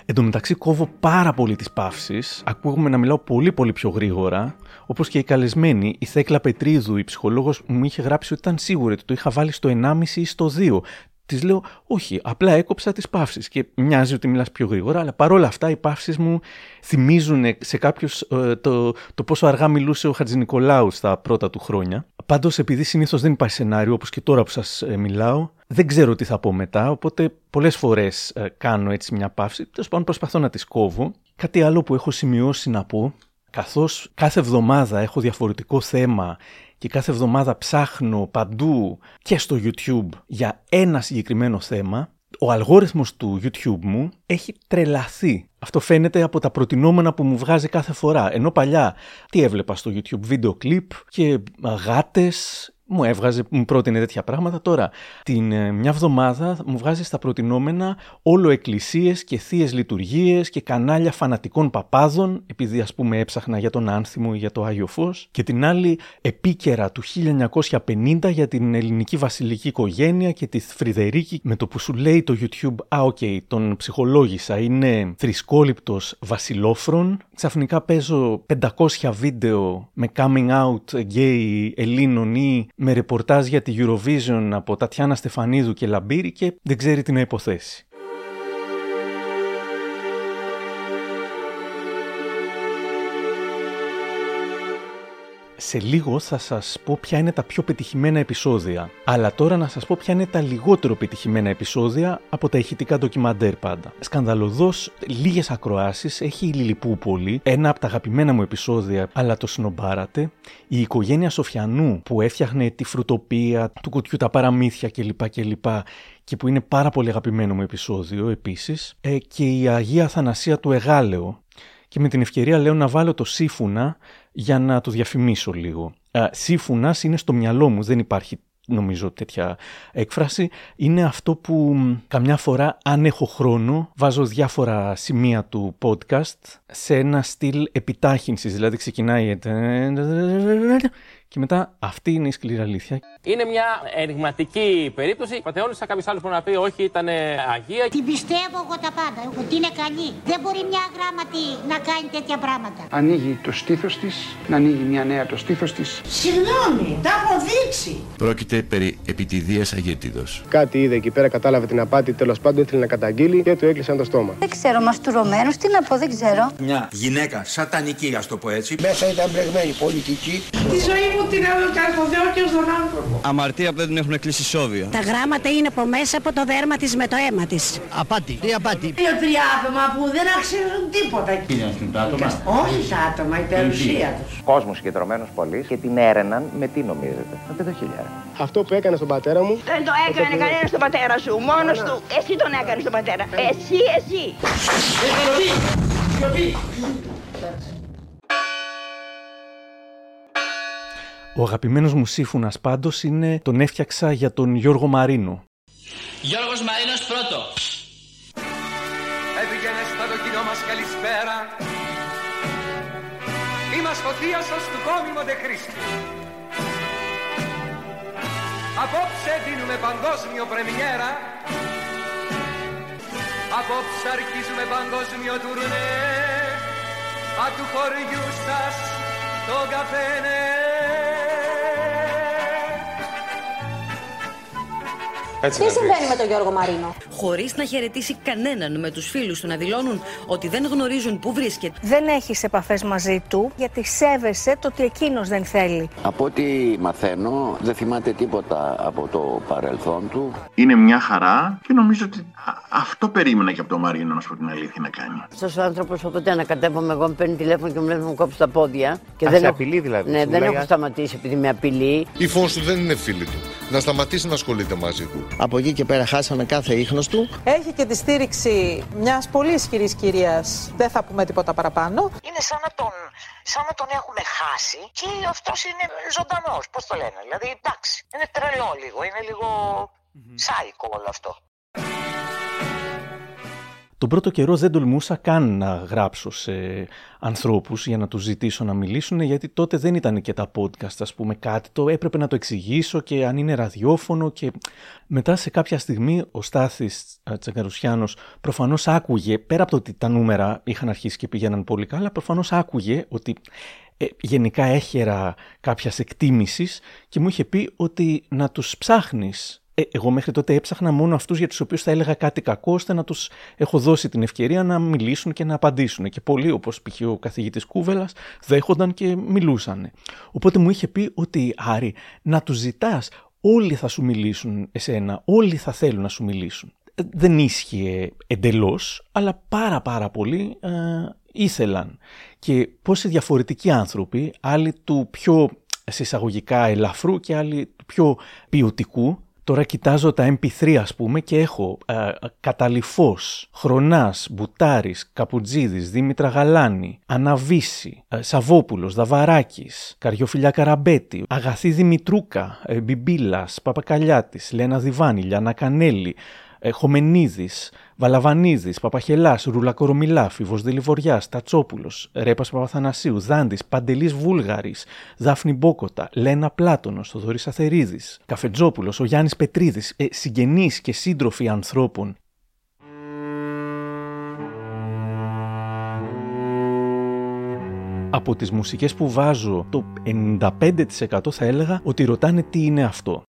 Εν τω μεταξύ κόβω πάρα πολύ τις παύσεις. Ακούγομαι να μιλάω πολύ πολύ πιο γρήγορα. Όπως και η καλεσμένη, η Θέκλα Πετρίδου, η ψυχολόγος, μου είχε γράψει ότι ήταν σίγουρη ότι το είχα βάλει στο ενάμιση ή στο δύο. Της λέω όχι, απλά έκοψα τις παύσεις και μοιάζει ότι μιλάς πιο γρήγορα, αλλά παρόλα αυτά οι παύσεις μου θυμίζουν σε κάποιους ε, το, το πόσο αργά μιλούσε ο Χατζη Νικολάου στα πρώτα του χρόνια. Πάντως επειδή συνήθως δεν υπάρχει σενάριο όπως και τώρα που σας ε, μιλάω, δεν ξέρω τι θα πω μετά, οπότε πολλές φορές ε, κάνω έτσι μια παύση, τέλος πάντων προσπαθώ να τις κόβω. Κάτι άλλο που έχω σημειώσει να πω, καθώς κάθε εβδομάδα έχω διαφορετικό θέμα και κάθε εβδομάδα ψάχνω παντού και στο YouTube για ένα συγκεκριμένο θέμα, ο αλγόριθμος του YouTube μου έχει τρελαθεί. Αυτό φαίνεται από τα προτινόμενα που μου βγάζει κάθε φορά. Ενώ παλιά τι έβλεπα στο YouTube, βίντεο κλιπ και γάτες, μου έβγαζε, μου πρότεινε τέτοια πράγματα. Τώρα την ε, μια εβδομάδα μου βγάζει στα προτινόμενα όλο εκκλησίες και θείες λειτουργίες και κανάλια φανατικών παπάδων, επειδή ας πούμε έψαχνα για τον Άνθιμο ή για το Άγιο Φως, και την άλλη επίκαιρα του χίλια εννιακόσια πενήντα για την ελληνική βασιλική οικογένεια και τη Φρυδερίκη, με το που σου λέει το YouTube «Α, οκ, okay, τον ψυχολόγησα, είναι θρησκόληπτος βασιλόφρον». Ξαφνικά παίζω πεντακόσια βίντεο με coming out gay Ελλήνων ή με ρεπορτάζ για τη Eurovision από Τατιάνα Στεφανίδου και Λαμπύρη και δεν ξέρει τι να υποθέσει. σε λίγο θα σας πω ποια είναι τα πιο πετυχημένα επεισόδια, αλλά τώρα να σας πω ποια είναι τα λιγότερο πετυχημένα επεισόδια από τα ηχητικά ντοκιμαντέρ πάντα. Σκανδαλωδώς λίγες ακροάσεις έχει η Λιλιπούπολη, ένα από τα αγαπημένα μου επεισόδια, αλλά το συνομπάρατε. Η οικογένεια Σοφιανού που έφτιαχνε τη φρουτοπία, του κουτιού τα παραμύθια κλπ. κλπ. Και που είναι πάρα πολύ αγαπημένο μου επεισόδιο επίσης, ε, και η Αγία Αθανασία του Εγάλεο. Και με την ευκαιρία λέω να βάλω το Σύμφωνα για να το διαφημίσω λίγο. Σύμφωνας είναι στο μυαλό μου, δεν υπάρχει νομίζω τέτοια έκφραση. Είναι αυτό που καμιά φορά, αν έχω χρόνο, βάζω διάφορα σημεία του podcast σε ένα στυλ επιτάχυνσης. Δηλαδή ξεκινάει και μετά αυτή είναι η σκληρή αλήθεια. Είναι μια ενηγματική περίπτωση. Πατεώνησα, κάποιος άλλος μπορεί να πει όχι, ήταν Αγία. Την πιστεύω εγώ τα πάντα, ότι είναι καλή. Δεν μπορεί μια γράμματη να κάνει τέτοια πράγματα. Ανοίγει το στήθος της, να ανοίγει μια νέα το στήθος της. Συγγνώμη, τα έχω δείξει. Πρόκειται περί επιτηδίας αγιέτιδος. Κάτι είδε εκεί πέρα, κατάλαβε την απάτη, τέλος πάντων ήθελε να καταγγείλει και του έκλεισαν το στόμα. Δεν ξέρω, μαστουρωμένος, τι να πω, δεν ξέρω. Μια γυναίκα σατανική, ας το πω έτσι. Μέσα ήταν μπλεγμένη, πολιτική. Τη ζωή μου την έλεγα στον Θεό και στον άνθρωπο. Αμαρτία που δεν την έχουν κλείσει σόβια. Τα γράμματα είναι από μέσα από το δέρμα της με το αίμα της. Απάτη. Τι απάτη. Δύο-τρία άτομα που δεν αξίζουν τίποτα. Πήγαιναν στην άτομα. Όχι τα άτομα, η περιουσία τους. Κόσμο συγκεντρωμένος πολύ και την έρεναν με τι νομίζετε. Με το χιλιάρα. Αυτό που έκανε στον πατέρα μου. Δεν το έκανε το... κανένα στον πατέρα σου. Μόνος του. Εσύ τον έκανε στον πατέρα. Εσύ, εσύ. Ο αγαπημένος μου σύμφωνας πάντως είναι τον έφτιαξα για τον Γιώργο Μαρίνο. Γιώργος Μαρίνος πρώτο. Έβγαινε στο κοινό μας καλησπέρα. Είμαστε φωτίασος του κόμιμο δε Χρήστη. Απόψε δίνουμε παγκόσμιο πρεμιέρα. Απόψε αρχίζουμε παγκόσμιο τουρνέ. Απ' του χωριού σας το καφένε. Έτσι, τι συμβαίνει πεις με τον Γιώργο Μαρίνο? Χωρίς να χαιρετήσει κανέναν, με τους φίλους του να δηλώνουν ότι δεν γνωρίζουν που βρίσκεται. Δεν έχεις επαφές μαζί του γιατί σέβεσαι το ότι εκείνος δεν θέλει. Από ό,τι μαθαίνω δεν θυμάται τίποτα από το παρελθόν του. Είναι μια χαρά και νομίζω ότι αυτό περίμενα και από τον Μαρίνο, να σου πω την αλήθεια, να κάνει. Αυτός ο άνθρωπος όποτε ανακατεύομαι εγώ, μου παίρνει τηλέφωνο και μου λέει να μου κόψει τα πόδια. Και δεν, απειλή, δηλαδή, ναι, δεν έχω σταματήσει επειδή με απειλεί. Η φως του δεν είναι φίλη του. Να σταματήσει να ασχολείται μαζί του. Από εκεί και πέρα χάσαμε κάθε ίχνος του. Έχει και τη στήριξη μιας πολύ ισχυρής κυρίας. Δεν θα πούμε τίποτα παραπάνω. Είναι σαν να τον, σαν να τον έχουμε χάσει και αυτός είναι ζωντανός. Πώς το λένε, δηλαδή εντάξει, είναι τρελό λίγο, είναι λίγο σάικο όλο αυτό. Τον πρώτο καιρό δεν τολμούσα καν να γράψω σε ανθρώπους για να τους ζητήσω να μιλήσουν, γιατί τότε δεν ήταν και τα podcast, ας πούμε, κάτι. Το έπρεπε να το εξηγήσω και αν είναι ραδιόφωνο και... Μετά σε κάποια στιγμή ο Στάθης Τσαγκαρουσιάνος προφανώς άκουγε, πέρα από το ότι τα νούμερα είχαν αρχίσει και πηγαίναν πολύ καλά, προφανώς άκουγε ότι... Ε, γενικά έχερα κάποιας εκτίμησης και μου είχε πει ότι να τους ψάχνεις. Ε, εγώ μέχρι τότε έψαχνα μόνο αυτούς για τους οποίους θα έλεγα κάτι κακό, ώστε να τους έχω δώσει την ευκαιρία να μιλήσουν και να απαντήσουν. Και πολλοί, όπως π.χ. ο καθηγητής Κούβελας, δέχονταν και μιλούσαν. Οπότε μου είχε πει ότι, Άρη, να τους ζητάς, όλοι θα σου μιλήσουν εσένα, όλοι θα θέλουν να σου μιλήσουν. Ε, δεν ίσχυε εντελώς, αλλά πάρα πάρα πολύ ε, ήθελαν. Και πόσοι διαφορετικοί άνθρωποι, άλλοι του πιο σε εισαγωγικά ελαφρού και άλλοι του πιο ποιοτικού. Τώρα κοιτάζω τα εμ πι θρι, ας πούμε, και έχω ε, Καταλιφός, Χρονάς, Μπουτάρης, Καπουτζίδης, Δήμητρα Γαλάνη, Αναβύση, ε, Σαβόπουλος, Δαβαράκης, Καριοφυλλιά Καραμπέτη, Αγαθή Δημητρούκα, ε, Μπιμπίλας, Παπακαλιάτης, Λένα Διβάνη, Λιανά Κανέλη, ε, Χομενίδης, Βαλαβανίδης, Παπαχελάς, Ρουλακορομιλά, Φιβοσδηλιβοριάς, Τατσόπουλος, Ρέπας Παπαθανασίου, Δάντης, Παντελής Βούλγαρης, Δάφνη Μπόκοτα, Λένα Πλάτωνος, Θοδωρής Αθερίδης, Καφετζόπουλος, ο Γιάννης Πετρίδης, ε, συγγενείς και σύντροφοι ανθρώπων. Από τις μουσικές που βάζω, το ενενήντα πέντε τοις εκατό θα έλεγα ότι ρωτάνε τι είναι αυτό.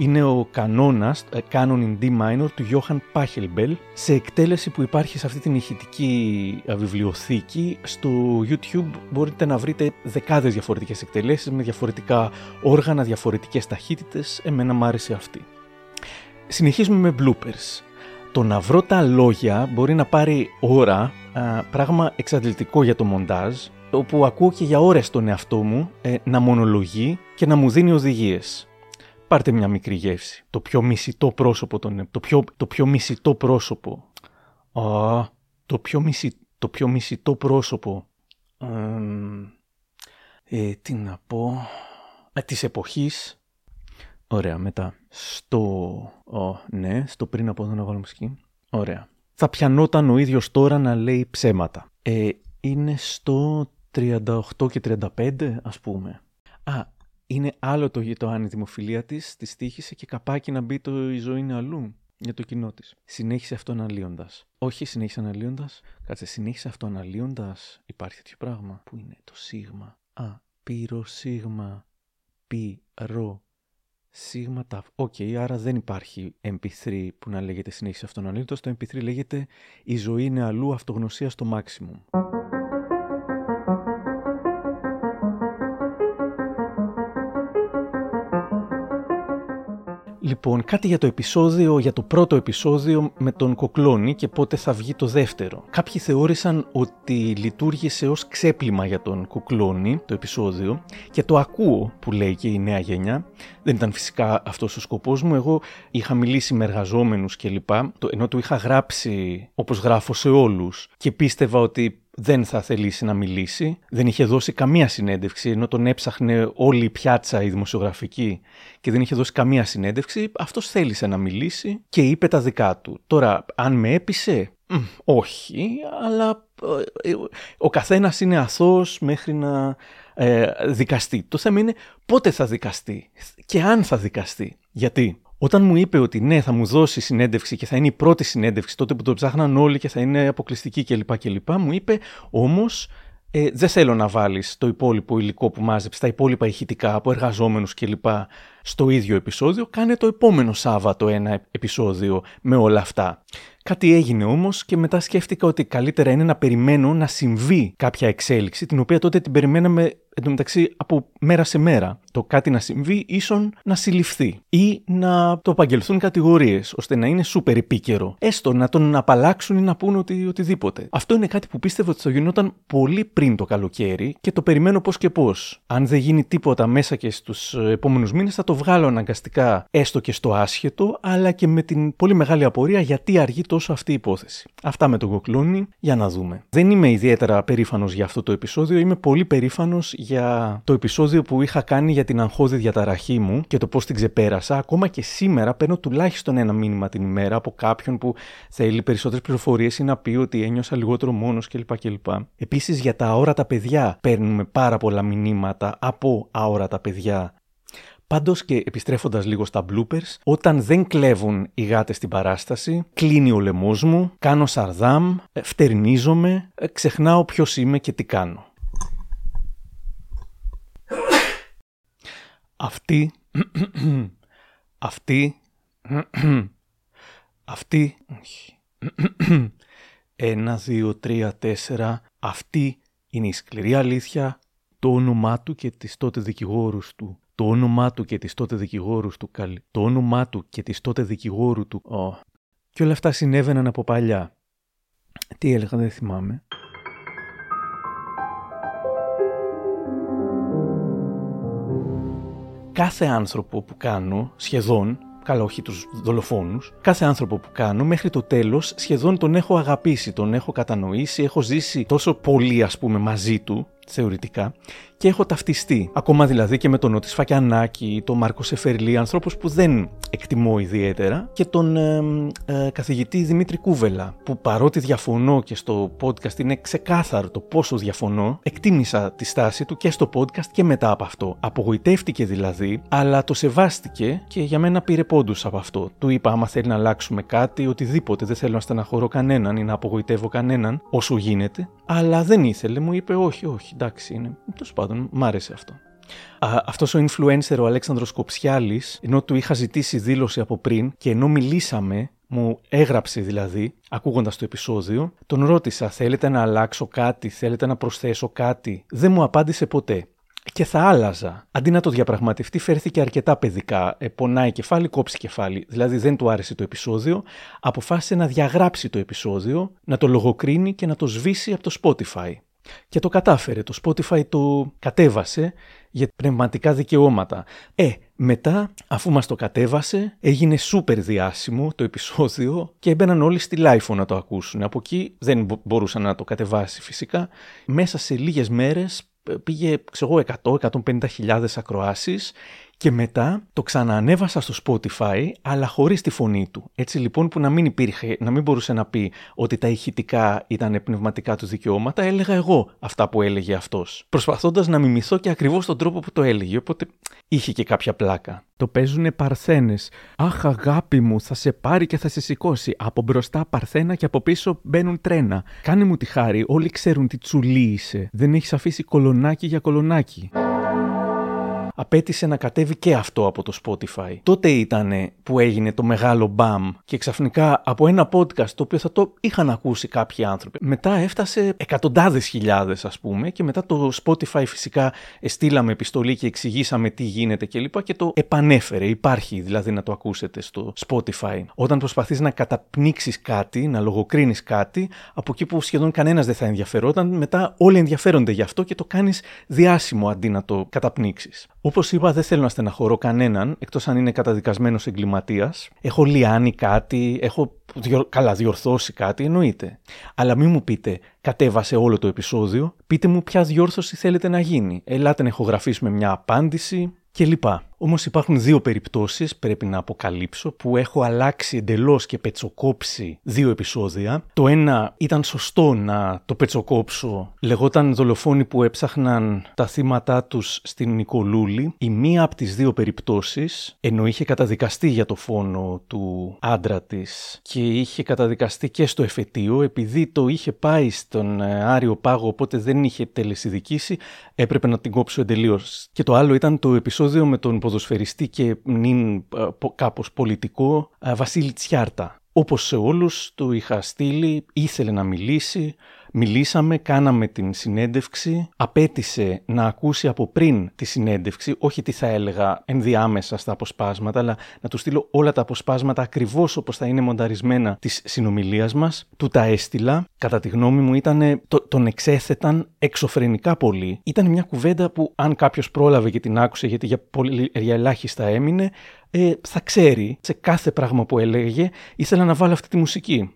είναι ο κανόνας, Canon in D minor, του Johann Pachelbel, σε εκτέλεση που υπάρχει σε αυτή την ηχητική βιβλιοθήκη. Στο YouTube μπορείτε να βρείτε δεκάδες διαφορετικές εκτελέσεις με διαφορετικά όργανα, διαφορετικές ταχύτητες. Εμένα μου άρεσε αυτή. Συνεχίζουμε με bloopers. Το να βρω τα λόγια μπορεί να πάρει ώρα, πράγμα εξαντλητικό για το μοντάζ, όπου ακούω και για ώρες τον εαυτό μου ε, να μονολογεί και να μου δίνει οδηγίες. Πάρτε μια μικρή γεύση. Το πιο μισητό πρόσωπο τον, το, πιο, το πιο μισητό πρόσωπο. Α, το πιο, μιση, το πιο μισητό πρόσωπο. Ε, ε, τι να πω. Ε, της εποχής. Ωραία, μετά. Στο... Ω, ναι, στο πριν από εδώ να βάλω μουσική. Ωραία. Θα πιανόταν ο ίδιος τώρα να λέει ψέματα. Ε, είναι στο τριάντα οκτώ και τριάντα πέντε, ας πούμε. Α, είναι άλλο το γητό αν η δημοφιλία της, τη στοίχησε και καπάκι να μπει το «Η ζωή είναι αλλού» για το κοινό της. Συνέχισε αυτό αναλύοντας. Όχι, συνέχισε αναλύοντας. Κάτσε, συνέχισε αυτό αναλύοντας. Υπάρχει τέτοιο πράγμα. Πού είναι το σίγμα. Α, πυρο σίγμα. Πυρο. Σίγμα ταφ. Οκ, okay, άρα δεν υπάρχει εμ πι θρι που να λέγεται συνέχισε αυτόν αναλύτως. Το εμ πι θρι λέγεται «Η ζωή είναι αλλού, αυτογνωσία στο maximum». Λοιπόν, κάτι για το επεισόδιο, για το πρώτο επεισόδιο με τον Κοκλόνη και πότε θα βγει το δεύτερο. Κάποιοι θεώρησαν ότι λειτουργήσε ως ξέπλυμα για τον Κοκλόνη το επεισόδιο και το ακούω που λέει και η νέα γενιά. Δεν ήταν φυσικά αυτός ο σκοπός μου. Εγώ είχα μιλήσει με εργαζόμενους κλπ. Ενώ του είχα γράψει όπως γράφω σε όλους και πίστευα ότι δεν θα θελήσει να μιλήσει, δεν είχε δώσει καμία συνέντευξη, ενώ τον έψαχνε όλη η πιάτσα η δημοσιογραφική και δεν είχε δώσει καμία συνέντευξη, αυτός θέλησε να μιλήσει και είπε τα δικά του. Τώρα, αν με έπεισε, μ, όχι, αλλά ε, ο καθένας είναι αθώος μέχρι να ε, δικαστεί. Το θέμα είναι πότε θα δικαστεί και αν θα δικαστεί. Γιατί... Όταν μου είπε ότι ναι, θα μου δώσει συνέντευξη και θα είναι η πρώτη συνέντευξη, τότε που το ψάχναν όλοι και θα είναι αποκλειστική κλπ. κλπ, μου είπε όμως ε, δεν θέλω να βάλεις το υπόλοιπο υλικό που μάζεψε, τα υπόλοιπα ηχητικά από εργαζόμενους κλπ. Στο ίδιο επεισόδιο, κάνε το επόμενο Σάββατο ένα επεισόδιο με όλα αυτά. Κάτι έγινε όμως και μετά σκέφτηκα ότι καλύτερα είναι να περιμένω να συμβεί κάποια εξέλιξη, την οποία τότε την περιμέναμε εντωμεταξύ από μέρα σε μέρα. Το κάτι να συμβεί ίσον να συλληφθεί ή να το απαγγελθούν κατηγορίες, ώστε να είναι σούπερ επίκαιρο. Έστω να τον απαλλάξουν ή να πούν ότι, οτιδήποτε. Αυτό είναι κάτι που πίστευα ότι θα γινόταν πολύ πριν το καλοκαίρι και το περιμένω πώς και πώς. Αν δεν γίνει τίποτα μέσα και στους επόμενους μήνες, θα το βγάλω αναγκαστικά έστω και στο άσχετο, αλλά και με την πολύ μεγάλη απορία γιατί αργεί τόσο αυτή η υπόθεση. Αυτά με τον Κοκλόνη, για να δούμε. Δεν είμαι ιδιαίτερα περήφανος για αυτό το επεισόδιο, είμαι πολύ περήφανος για το επεισόδιο που είχα κάνει για την αγχώδη διαταραχή μου και το πώς την ξεπέρασα. Ακόμα και σήμερα παίρνω τουλάχιστον ένα μήνυμα την ημέρα από κάποιον που θέλει περισσότερες πληροφορίες ή να πει ότι ένιωσα λιγότερο μόνος κλπ. Επίσης για τα αόρατα παιδιά παίρνουμε πάρα πολλά μηνύματα από αόρατα παιδιά. Πάντως και επιστρέφοντας λίγο στα bloopers, όταν δεν κλέβουν οι γάτες στην παράσταση, κλείνει ο λαιμός μου, κάνω σαρδάμ, φτερνίζομαι, ξεχνάω ποιος είμαι και τι κάνω. Αυτή, αυτή, αυτή, ένα, δύο, τρία, τέσσερα, αυτή είναι η σκληρή αλήθεια, το όνομά του και τις τότε δικηγόρους του. Το όνομά του και τις τότε δικηγόρους του καλ... Το όνομά του και τις τότε δικηγόρου του... Oh. Και όλα αυτά συνέβαιναν από παλιά. Τι έλεγα, δεν θυμάμαι. Κάθε άνθρωπο που κάνω, σχεδόν, καλά όχι τους δολοφόνους, κάθε άνθρωπο που κάνω μέχρι το τέλος σχεδόν τον έχω αγαπήσει, τον έχω κατανοήσει, έχω ζήσει τόσο πολύ ας πούμε μαζί του, θεωρητικά, και έχω ταυτιστεί. Ακόμα δηλαδή και με τον Νότη Φακιανάκη, τον Μάρκο Σεφερλή, ανθρώπους που δεν εκτιμώ ιδιαίτερα, και τον ε, ε, καθηγητή Δημήτρη Κούβελα, που παρότι διαφωνώ και στο podcast είναι ξεκάθαρο το πόσο διαφωνώ, εκτίμησα τη στάση του και στο podcast και μετά από αυτό. Απογοητεύτηκε δηλαδή, αλλά το σεβάστηκε και για μένα πήρε πόντους από αυτό. Του είπα, άμα θέλει να αλλάξουμε κάτι, οτιδήποτε, δεν θέλω να στεναχωρώ κανέναν ή να απογοητεύω κανέναν όσο γίνεται, αλλά δεν ήθελε, μου είπε όχι, όχι. Εντάξει, είναι. Τέλος πάντων, μ' άρεσε αυτό. Αυτός ο influencer ο Αλέξανδρος Κοψιάλης, ενώ του είχα ζητήσει δήλωση από πριν και ενώ μιλήσαμε, μου έγραψε δηλαδή, ακούγοντας το επεισόδιο, τον ρώτησα «Θέλετε να αλλάξω κάτι, θέλετε να προσθέσω κάτι?» Δεν μου απάντησε ποτέ. Και θα άλλαζα. Αντί να το διαπραγματευτεί, φέρθηκε αρκετά παιδικά. Ε, πονάει κεφάλι, κόψει κεφάλι. Δηλαδή δεν του άρεσε το επεισόδιο. Αποφάσισε να διαγράψει το επεισόδιο, να το λογοκρίνει και να το σβήσει από το Spotify. Και το κατάφερε. Το Spotify το κατέβασε για πνευματικά δικαιώματα. Ε, μετά, αφού μας το κατέβασε, έγινε σούπερ διάσημο το επεισόδιο και έμπαιναν όλοι στη LiFO να το ακούσουν. Από εκεί δεν μπορούσαν να το κατεβάσει φυσικά. Μέσα σε λίγες μέρες πήγε, ξέρω, εκατό με εκατόν πενήντα χιλιάδες ακροάσεις και μετά το ξαναανέβασα στο Spotify, αλλά χωρίς τη φωνή του. Έτσι λοιπόν που να μην υπήρχε, να μην μπορούσε να πει ότι τα ηχητικά ήταν πνευματικά του δικαιώματα, έλεγα εγώ αυτά που έλεγε αυτός, προσπαθώντας να μιμηθώ και ακριβώς τον τρόπο που το έλεγε, οπότε είχε και κάποια πλάκα. Το παίζουνε παρθένες. «Αχ αγάπη μου, θα σε πάρει και θα σε σηκώσει. Από μπροστά παρθένα και από πίσω μπαίνουν τρένα. Κάνε μου τη χάρη, όλοι ξέρουν τι τσουλή είσαι. Δεν έχεις αφήσει κολονάκι για κολονάκι». Απέτησε να κατέβει και αυτό από το Spotify. Τότε ήτανε που έγινε το μεγάλο μπαμ και ξαφνικά από ένα podcast το οποίο θα το είχαν ακούσει κάποιοι άνθρωποι. Μετά έφτασε εκατοντάδες χιλιάδες ας πούμε και μετά το Spotify φυσικά στείλαμε επιστολή και εξηγήσαμε τι γίνεται κλπ. Και το επανέφερε. Υπάρχει δηλαδή να το ακούσετε στο Spotify. Όταν προσπαθείς να καταπνίξεις κάτι, να λογοκρίνεις κάτι, από εκεί που σχεδόν κανένας δεν θα ενδιαφερόταν, μετά όλοι ενδιαφέρονται γι' αυτό και το κάνεις διάσημο αντί να το καταπνίξεις. Όπως είπα, δεν θέλω να στεναχωρώ κανέναν, εκτός αν είναι καταδικασμένος εγκληματίας. Έχω λιάνει κάτι, έχω διο... καλά διορθώσει κάτι, εννοείται. Αλλά μην μου πείτε, κατέβασε όλο το επεισόδιο, πείτε μου ποια διόρθωση θέλετε να γίνει. Ελάτε να ηχογραφήσουμε μια απάντηση κλπ. Όμως υπάρχουν δύο περιπτώσεις, πρέπει να αποκαλύψω, που έχω αλλάξει εντελώς και πετσοκόψει δύο επεισόδια. Το ένα ήταν σωστό να το πετσοκόψω. Λεγόταν «Δολοφόνοι που έψαχναν τα θύματά τους στην Νικολούλη». Η μία από τις δύο περιπτώσεις, ενώ είχε καταδικαστεί για το φόνο του άντρα της και είχε καταδικαστεί και στο εφετείο, επειδή το είχε πάει στον Άριο Πάγο, οπότε δεν είχε τελεσιδικήσει, έπρεπε να την κόψω εντελώς. Και το άλλο ήταν το επεισόδιο με τον ποδοσφαιριστή και νυν κάπως πολιτικό Βασίλη Τσιάρτα. Όπως σε όλους του είχα στείλει, ήθελε να μιλήσει, μιλήσαμε, κάναμε την συνέντευξη, απέτησε να ακούσει από πριν τη συνέντευξη, όχι τι θα έλεγα ενδιάμεσα στα αποσπάσματα, αλλά να του στείλω όλα τα αποσπάσματα ακριβώς όπως θα είναι μονταρισμένα της συνομιλίας μας. Του τα έστειλα, κατά τη γνώμη μου ήτανε, το, τον εξέθεταν εξωφρενικά πολύ. Ήταν μια κουβέντα που αν κάποιος πρόλαβε και την άκουσε, γιατί για, πολύ, για ελάχιστα έμεινε, Ε, θα ξέρει σε κάθε πράγμα που έλεγε, ήθελα να βάλω αυτή τη μουσική.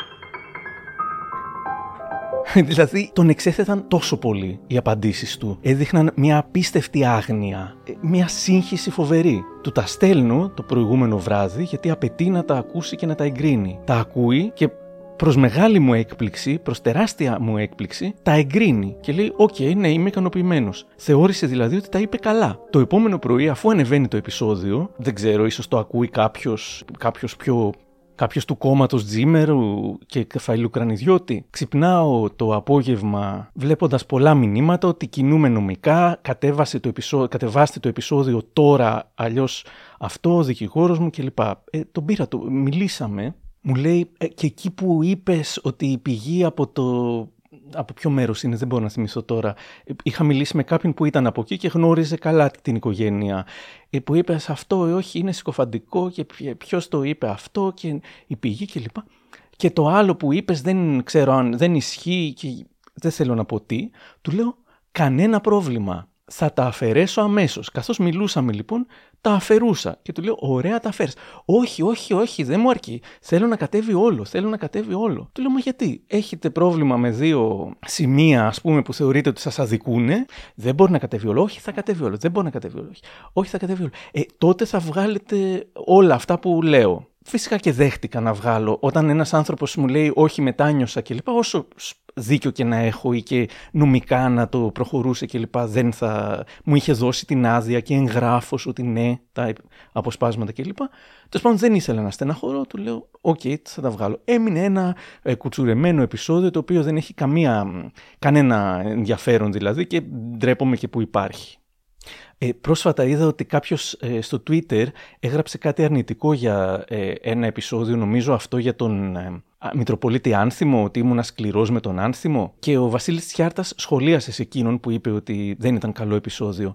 Δηλαδή τον εξέθεταν τόσο πολύ οι απαντήσεις του. Έδειχναν μια απίστευτη άγνοια, μια σύγχυση φοβερή. Του τα στέλνω το προηγούμενο βράδυ γιατί απαιτεί να τα ακούσει και να τα εγκρίνει. Τα ακούει και προς μεγάλη μου έκπληξη, προς τεράστια μου έκπληξη, τα εγκρίνει και λέει «Οκ, okay, ναι, είμαι ικανοποιημένος». Θεώρησε δηλαδή ότι τα είπε καλά. Το επόμενο πρωί, αφού ανεβαίνει το επεισόδιο, δεν ξέρω, ίσως το ακούει κάποιος, κάποιος πιο... Κάποιος του κόμματος Τζίμερου και Κεφαλίου Κρανιδιώτη. Ξυπνάω το απόγευμα βλέποντας πολλά μηνύματα ότι κινούμε νομικά, κατέβασε το επεισόδιο, κατεβάστε το επεισόδιο τώρα, αλλιώς αυτό, ο δικηγόρος μου κλπ. Ε, τον πήρα, το, μιλήσαμε. Μου λέει ε, και εκεί που είπες ότι η πηγή από το... Από ποιο μέρος είναι, δεν μπορώ να θυμηθώ τώρα. Είχα μιλήσει με κάποιον που ήταν από εκεί και γνώριζε καλά την οικογένεια. Ε, που είπε αυτό, ε, όχι, είναι συκοφαντικό και ποιος το είπε αυτό και η πηγή κλπ. Και το άλλο που είπες δεν ξέρω αν δεν ισχύει και δεν θέλω να πω τι. Του λέω κανένα πρόβλημα. Θα τα αφαιρέσω αμέσως. Καθώς μιλούσαμε λοιπόν, τα αφαιρούσα. Και του λέω: Ωραία, τα αφαίρεσα. Όχι, όχι, όχι, δεν μου αρκεί. Θέλω να κατέβει όλο. Θέλω να κατέβει όλο. Του λέω: Μα γιατί? Έχετε πρόβλημα με δύο σημεία, ας πούμε, που θεωρείτε ότι σας αδικούνε. Δεν μπορεί να κατέβει όλο. Όχι, θα κατέβει όλο. Δεν μπορεί να κατέβει όλο. Όχι, θα κατέβει όλο. Ε, τότε θα βγάλετε όλα αυτά που λέω. Φυσικά και δέχτηκα να βγάλω. Όταν ένας άνθρωπος μου λέει: Όχι, μετάνιωσα κλπ. Όσο δίκιο και να έχω ή και νομικά να το προχωρούσε κλπ. Δεν θα μου είχε δώσει την άδεια και εγγράφος ότι ναι, τα αποσπάσματα κλπ. Τέλος πάντων, δεν ήθελα να στεναχωρώ, του λέω: Οκ, okay, θα τα βγάλω. Έμεινε ένα ε, κουτσουρεμένο επεισόδιο το οποίο δεν έχει καμία, κανένα ενδιαφέρον δηλαδή και ντρέπομαι και που υπάρχει. Ε, πρόσφατα είδα ότι κάποιος ε, στο Twitter έγραψε κάτι αρνητικό για ε, ένα επεισόδιο, νομίζω αυτό για τον ε, Μητροπολίτη Άνθιμο, ότι ήμουν σκληρός με τον Άνθιμο, και ο Βασίλης Τσιάρτας σχολίασε σε εκείνον που είπε ότι δεν ήταν καλό επεισόδιο.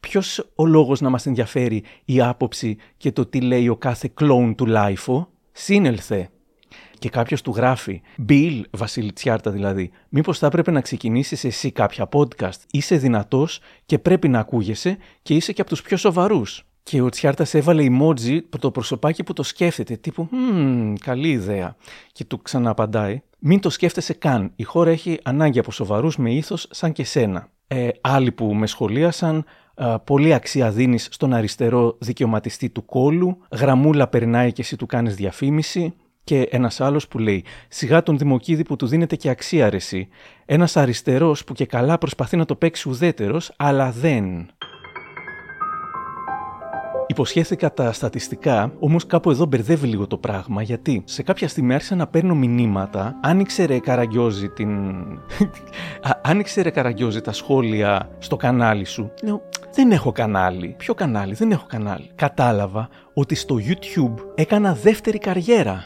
Ποιος ο λόγος να μας ενδιαφέρει η άποψη και το τι λέει ο κάθε κλόουν του LiFO? Σύνελθε. Και κάποιος του γράφει, Μπιλ, Βασίλη Τσιάρτα δηλαδή, μήπως θα έπρεπε να ξεκινήσεις εσύ κάποια podcast? Είσαι δυνατός και πρέπει να ακούγεσαι και είσαι και από τους πιο σοβαρούς. Και ο Τσιάρτας έβαλε emoji το προσωπάκι που το σκέφτεται, τύπου «Μμμ, καλή ιδέα». Και του ξαναπαντάει, μην το σκέφτεσαι καν, η χώρα έχει ανάγκη από σοβαρούς με ήθος σαν και σένα. Ε, άλλοι που με σχολίασαν, πολύ αξία δίνεις στον αριστερό δικαιωματιστή του κόλου, γραμμούλα περνάει και εσύ του κάνεις διαφήμιση. Και ένας άλλος που λέει, σιγά τον Δημοκίδη που του δίνεται και αξία ρε συ. Ένας αριστερός που και καλά προσπαθεί να το παίξει ουδέτερος, αλλά δεν. Υποσχέθηκα τα στατιστικά, όμως κάπου εδώ μπερδεύει λίγο το πράγμα, γιατί σε κάποια στιγμή άρχισα να παίρνω μηνύματα, άνοιξε ρε Καραγκιόζη την... άνοιξε ρε Καραγκιόζη τα σχόλια στο κανάλι σου. Λέω, δεν έχω κανάλι. Ποιο κανάλι? Δεν έχω κανάλι. Κατάλαβα ότι στο YouTube έκανα δεύτερη καριέρα.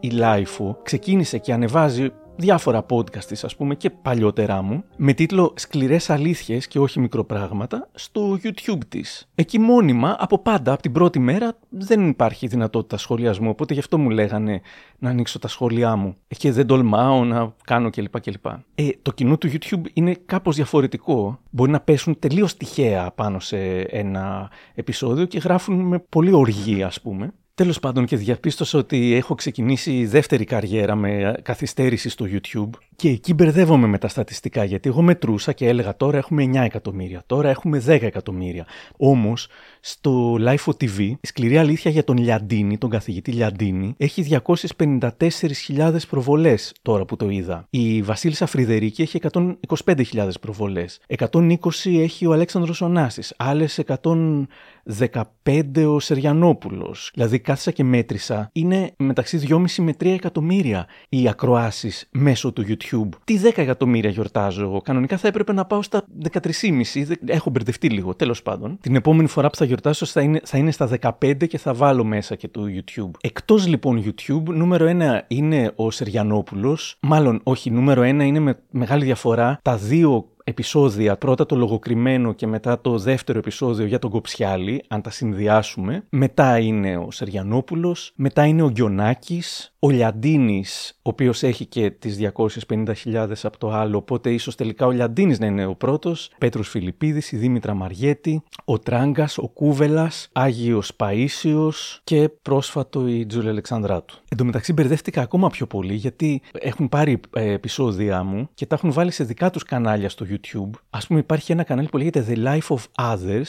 Η LiFO ξεκίνησε και ανεβάζει διάφορα podcast της, ας πούμε, και παλιότερά μου, με τίτλο «Σκληρές αλήθειες και όχι μικροπράγματα» στο YouTube της. Εκεί μόνιμα, από πάντα, από την πρώτη μέρα, δεν υπάρχει δυνατότητα σχολιασμού, οπότε γι' αυτό μου λέγανε να ανοίξω τα σχόλιά μου και δεν τολμάω να κάνω κλπ. κλπ. Ε, το κοινό του YouTube είναι κάπως διαφορετικό. Μπορεί να πέσουν τελείως τυχαία πάνω σε ένα επεισόδιο και γράφουν με πολύ οργή, ας πούμε. Τέλος πάντων, και διαπίστωσα ότι έχω ξεκινήσει δεύτερη καριέρα με καθυστέρηση στο YouTube και εκεί μπερδεύομαι με τα στατιστικά, γιατί εγώ μετρούσα και έλεγα τώρα έχουμε εννιά εκατομμύρια, τώρα έχουμε δέκα εκατομμύρια. Όμως στο LiFO τι βι, η σκληρή αλήθεια για τον Λιαντίνη, τον καθηγητή Λιαντίνη, έχει διακόσιες πενήντα τέσσερις χιλιάδες προβολές τώρα που το είδα. Η Βασίλισσα Φρυδερίκη έχει εκατόν είκοσι πέντε χιλιάδες προβολές. εκατόν είκοσι έχει ο Αλέξανδρος Ωνάσης, άλλες εκατόν δεκαπέντε ο Σεριανόπουλος. Δηλαδή κάθισα και μέτρησα, είναι μεταξύ δυόμισι με τρία εκατομμύρια οι ακροάσεις μέσω του YouTube. Τι δέκα εκατομμύρια γιορτάζω εγώ? Κανονικά θα έπρεπε να πάω στα δεκατρία και μισό. Έχω μπερδευτεί λίγο, τέλος πάντων. Την επόμενη φορά που θα γιορτάσω θα είναι, θα είναι στα δεκαπέντε και θα βάλω μέσα και το YouTube. Εκτός λοιπόν YouTube, νούμερο ένα είναι ο Σεριανόπουλος. Μάλλον όχι, νούμερο ένα είναι με μεγάλη διαφορά τα δύο επεισόδια, πρώτα το λογοκριμένο και μετά το δεύτερο επεισόδιο για τον Κοψιάλη, αν τα συνδυάσουμε. Μετά είναι ο Σεριανόπουλος, μετά είναι ο Γκιονάκης, ο Λιαντίνης, ο οποίος έχει και τις διακόσιες πενήντα χιλιάδες από το άλλο, οπότε ίσως τελικά ο Λιαντίνης να είναι ο πρώτος, Πέτρος Φιλιππίδης, η Δήμητρα Μαριέτη, ο Τράγκας, ο Κούβελας, Άγιος Παΐσιος και πρόσφατο η Τζούλια Αλεξανδράτου. Εν τω μεταξύ μπερδεύτηκα ακόμα πιο πολύ, γιατί έχουν πάρει ε, επεισόδια μου και τα έχουν βάλει σε δικά τους κανάλια στο YouTube. Ας πούμε, υπάρχει ένα κανάλι που λέγεται The Life of Others,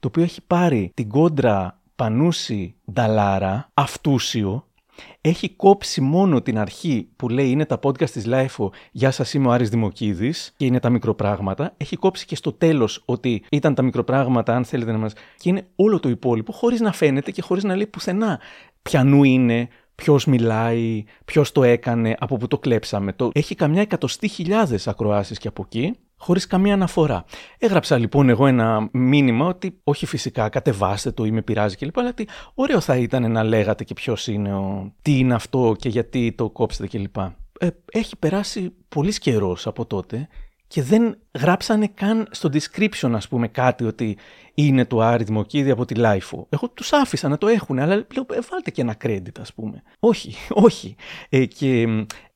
το οποίο έχει πάρει την κόντρα Πανούση Νταλάρα, αυτούσιο. Έχει κόψει μόνο την αρχή που λέει είναι τα podcast της LiFO, «Γεια σας, είμαι ο Άρης Δημοκίδης» και είναι τα μικροπράγματα. Έχει κόψει και στο τέλος ότι ήταν τα μικροπράγματα, αν θέλετε να μας... Και είναι όλο το υπόλοιπο, χωρίς να φαίνεται και χωρίς να λέει πουθενά ποιανού είναι, ποιος μιλάει, ποιος το έκανε, από που το κλέψαμε. Το... Έχει καμιά εκατοστή χιλιάδες ακροάσεις και από εκεί, χωρίς καμία αναφορά. Έγραψα λοιπόν εγώ ένα μήνυμα ότι όχι φυσικά, κατεβάστε το ή με πειράζει κλπ. Αλλά τι ωραίο θα ήταν να λέγατε και ποιος είναι, ο... τι είναι αυτό και γιατί το κόψετε κλπ. Ε, έχει περάσει πολύς καιρός από τότε και δεν γράψανε καν στο description, ας πούμε, κάτι ότι είναι το Άρη Δημοκίδη από τη LiFO. Εγώ τους άφησα να το έχουν, αλλά λέω, βάλτε και ένα credit, ας πούμε. Όχι, όχι. Ε, και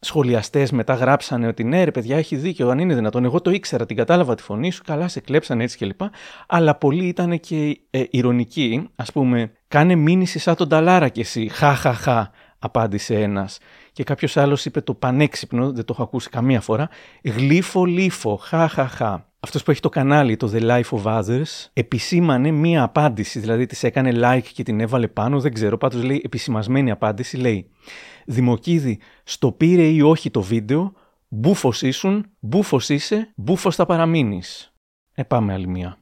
σχολιαστές μετά γράψανε ότι ναι, ρε παιδιά, έχει δίκιο, αν είναι δυνατόν. Εγώ το ήξερα, την κατάλαβα τη φωνή σου, καλά σε κλέψανε έτσι κλπ. Αλλά πολλοί ήταν και ε, ηρωνικοί, ας πούμε, κάνε μήνυση σαν τον Νταλάρα κι εσύ, χαχαχα, απάντησε ένας. Και κάποιος άλλος είπε το πανέξυπνο, δεν το έχω ακούσει καμία φορά, γλύφο λίφο, χαχαχα. Αυτός που έχει το κανάλι, το The Life of Others, επισήμανε μία απάντηση, δηλαδή της έκανε like και την έβαλε πάνω, δεν ξέρω, πάντως λέει επισημασμένη απάντηση, λέει «Δημοκίδη, στο πήρε ή όχι το βίντεο, μπούφος ήσουν, μπούφος είσαι, μπούφος θα παραμείνεις». Ε, πάμε άλλη μία.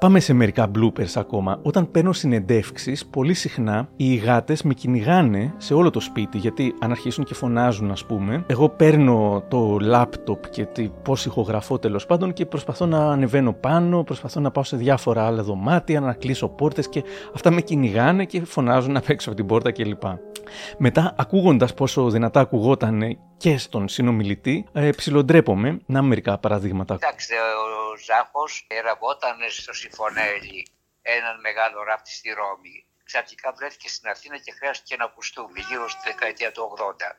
Πάμε σε μερικά bloopers ακόμα. Όταν παίρνω συνεντεύξεις, πολύ συχνά οι γάτες με κυνηγάνε σε όλο το σπίτι. Γιατί αν αρχίσουν και φωνάζουν, ας πούμε, εγώ παίρνω το λάπτοπ και πώς ηχογραφώ τέλος πάντων και προσπαθώ να ανεβαίνω πάνω, προσπαθώ να πάω σε διάφορα άλλα δωμάτια, να κλείσω πόρτες και αυτά με κυνηγάνε και φωνάζουν απ' έξω από την πόρτα κλπ. Μετά, ακούγοντας πόσο δυνατά ακουγόταν και στον συνομιλητή, ε, ψιλοντρέπομαι. Να μερικά παραδείγματα. Κοιτάξτε, ο Ζάχος ραβόταν στο Συμφωνέλη, έναν μεγάλο ράφτη στη Ρώμη. Ξαφνικά βρέθηκε στην Αθήνα και χρειάστηκε να ακουστούμε γύρω στη δεκαετία του ογδόντα.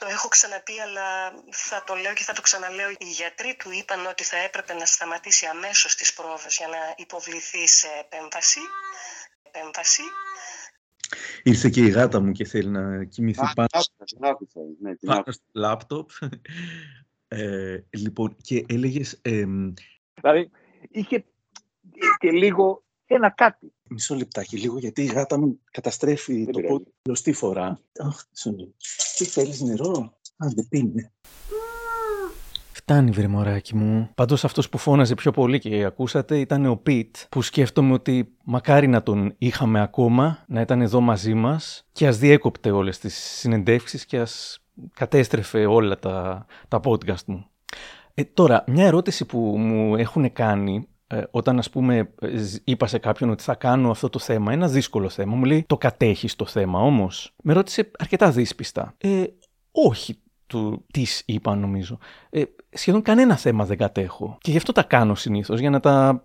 Το έχω ξαναπεί, αλλά θα το λέω και θα το ξαναλέω. Οι γιατροί του είπαν ότι θα έπρεπε να σταματήσει αμέσως τις πρόοδες για να υποβληθεί σε επέμβαση. επέμβαση. Ήρθε και η γάτα μου και θέλει να κοιμηθεί πάνω στο λάπτοπ. Λοιπόν, και έλεγες... Δηλαδή, είχε και λίγο ένα κάτι. Μισό λεπτάκι λίγο, γιατί η γάτα μου καταστρέφει το πόδι λωστή φορά. Τι θέλεις, νερό? Α, δεν πίνει. Φτάνει, βρε μωράκι μου. Πάντως αυτός που φώναζε πιο πολύ και ακούσατε ήταν ο Πιτ, που σκέφτομαι ότι μακάρι να τον είχαμε ακόμα, να ήταν εδώ μαζί μας και ας διέκοπτε όλες τις συνεντεύξεις και ας κατέστρεφε όλα τα, τα podcast μου. Ε, τώρα, μια ερώτηση που μου έχουν κάνει ε, όταν, ας πούμε, είπα σε κάποιον ότι θα κάνω αυτό το θέμα, ένα δύσκολο θέμα, μου λέει, το κατέχεις το θέμα όμως? Με ρώτησε αρκετά δύσπιστα. Ε, όχι. Του, της είπα νομίζω. Ε, σχεδόν κανένα θέμα δεν κατέχω. Και γι' αυτό τα κάνω συνήθως, για να, τα,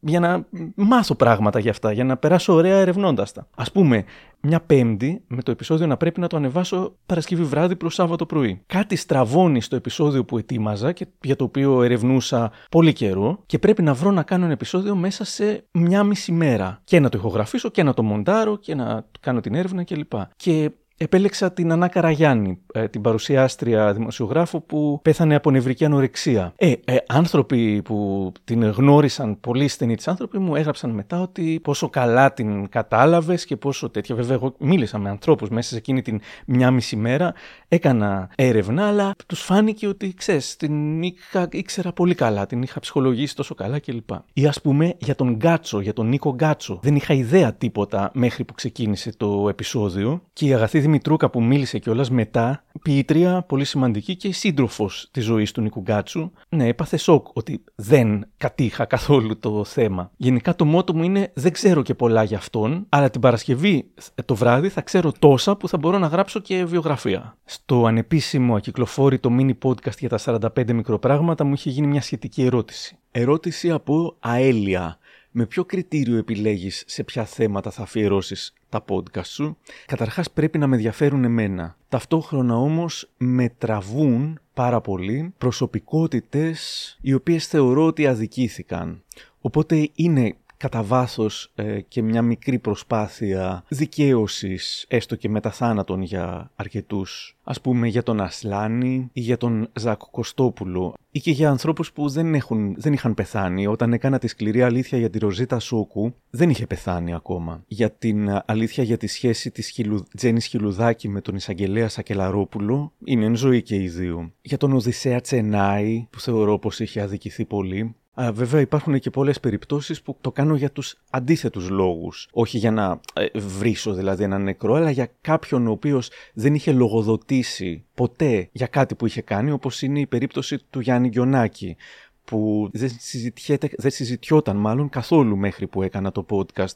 για να μάθω πράγματα για αυτά, για να περάσω ωραία ερευνώντας τα. Ας πούμε, μια Πέμπτη με το επεισόδιο να πρέπει να το ανεβάσω Παρασκευή βράδυ προς Σάββατο πρωί. Κάτι στραβώνει στο επεισόδιο που ετοίμαζα και για το οποίο ερευνούσα πολύ καιρό και πρέπει να βρω να κάνω ένα επεισόδιο μέσα σε μια μισή μέρα. Και να το ηχογραφήσω και να το μοντάρω και να κάνω την έρευνα κλπ. Και επέλεξα την Ανά Καραγιάννη, την παρουσιάστρια δημοσιογράφο που πέθανε από νευρική ανορεξία. Ε, ε, άνθρωποι που την γνώρισαν, πολύ στενοί της άνθρωποι, μου έγραψαν μετά ότι πόσο καλά την κατάλαβες και πόσο τέτοια. Βέβαια, εγώ μίλησα με ανθρώπους μέσα σε εκείνη την μια μισή μέρα, έκανα έρευνα, αλλά τους φάνηκε ότι, ξέρεις, την είχα, ήξερα πολύ καλά, την είχα ψυχολογήσει τόσο καλά κλπ. Ή ας πούμε για τον Γκάτσο, για τον Νίκο Γκάτσο. Δεν είχα ιδέα τίποτα μέχρι που ξεκίνησε το επεισόδιο και η Αγαθή Δημητρούκα που μίλησε κιόλας μετά, ποιήτρια, πολύ σημαντική και σύντροφος της ζωής του Νίκου Γκάτσου, ναι, έπαθε σοκ ότι δεν κατήχα καθόλου το θέμα. Γενικά το μότο μου είναι δεν ξέρω και πολλά για αυτόν, αλλά την Παρασκευή το βράδυ θα ξέρω τόσα που θα μπορώ να γράψω και βιογραφία. Στο ανεπίσημο ακυκλοφόρητο mini podcast για τα σαράντα πέντε μικροπράγματα μου είχε γίνει μια σχετική ερώτηση. Ερώτηση από Αέλια. Με ποιο κριτήριο επιλέγεις σε ποια θέματα θα αφιερώσεις τα podcast σου? Καταρχάς πρέπει να με ενδιαφέρουν εμένα. Ταυτόχρονα όμως με τραβούν πάρα πολύ προσωπικότητες οι οποίες θεωρώ ότι αδικήθηκαν. Οπότε είναι κατά βάθος ε, και μια μικρή προσπάθεια δικαίωσης, έστω και μετά θάνατον για αρκετούς. Ας πούμε για τον Ασλάνη ή για τον Ζακ Κωστόπουλο ή και για ανθρώπους που δεν, έχουν, δεν είχαν πεθάνει. Όταν έκανα τη σκληρή αλήθεια για τη Ροζίτα Σόκου, δεν είχε πεθάνει ακόμα. Για την αλήθεια για τη σχέση της Χιλου... Τζένης Χιλουδάκη με τον εισαγγελέα Σακελαρόπουλο, είναι εν ζωή και οι δύο. Για τον Οδυσσέα Τσενάη, που θεωρώ πως είχε αδικηθεί πολύ. Α, βέβαια υπάρχουν και πολλές περιπτώσεις που το κάνω για τους αντίθετους λόγους. Όχι για να ε, βρίσω δηλαδή έναν νεκρό, αλλά για κάποιον ο οποίος δεν είχε λογοδοτήσει ποτέ για κάτι που είχε κάνει, όπως είναι η περίπτωση του Γιάννη Γκιονάκη, που δεν, δεν συζητιόταν μάλλον καθόλου μέχρι που έκανα το podcast.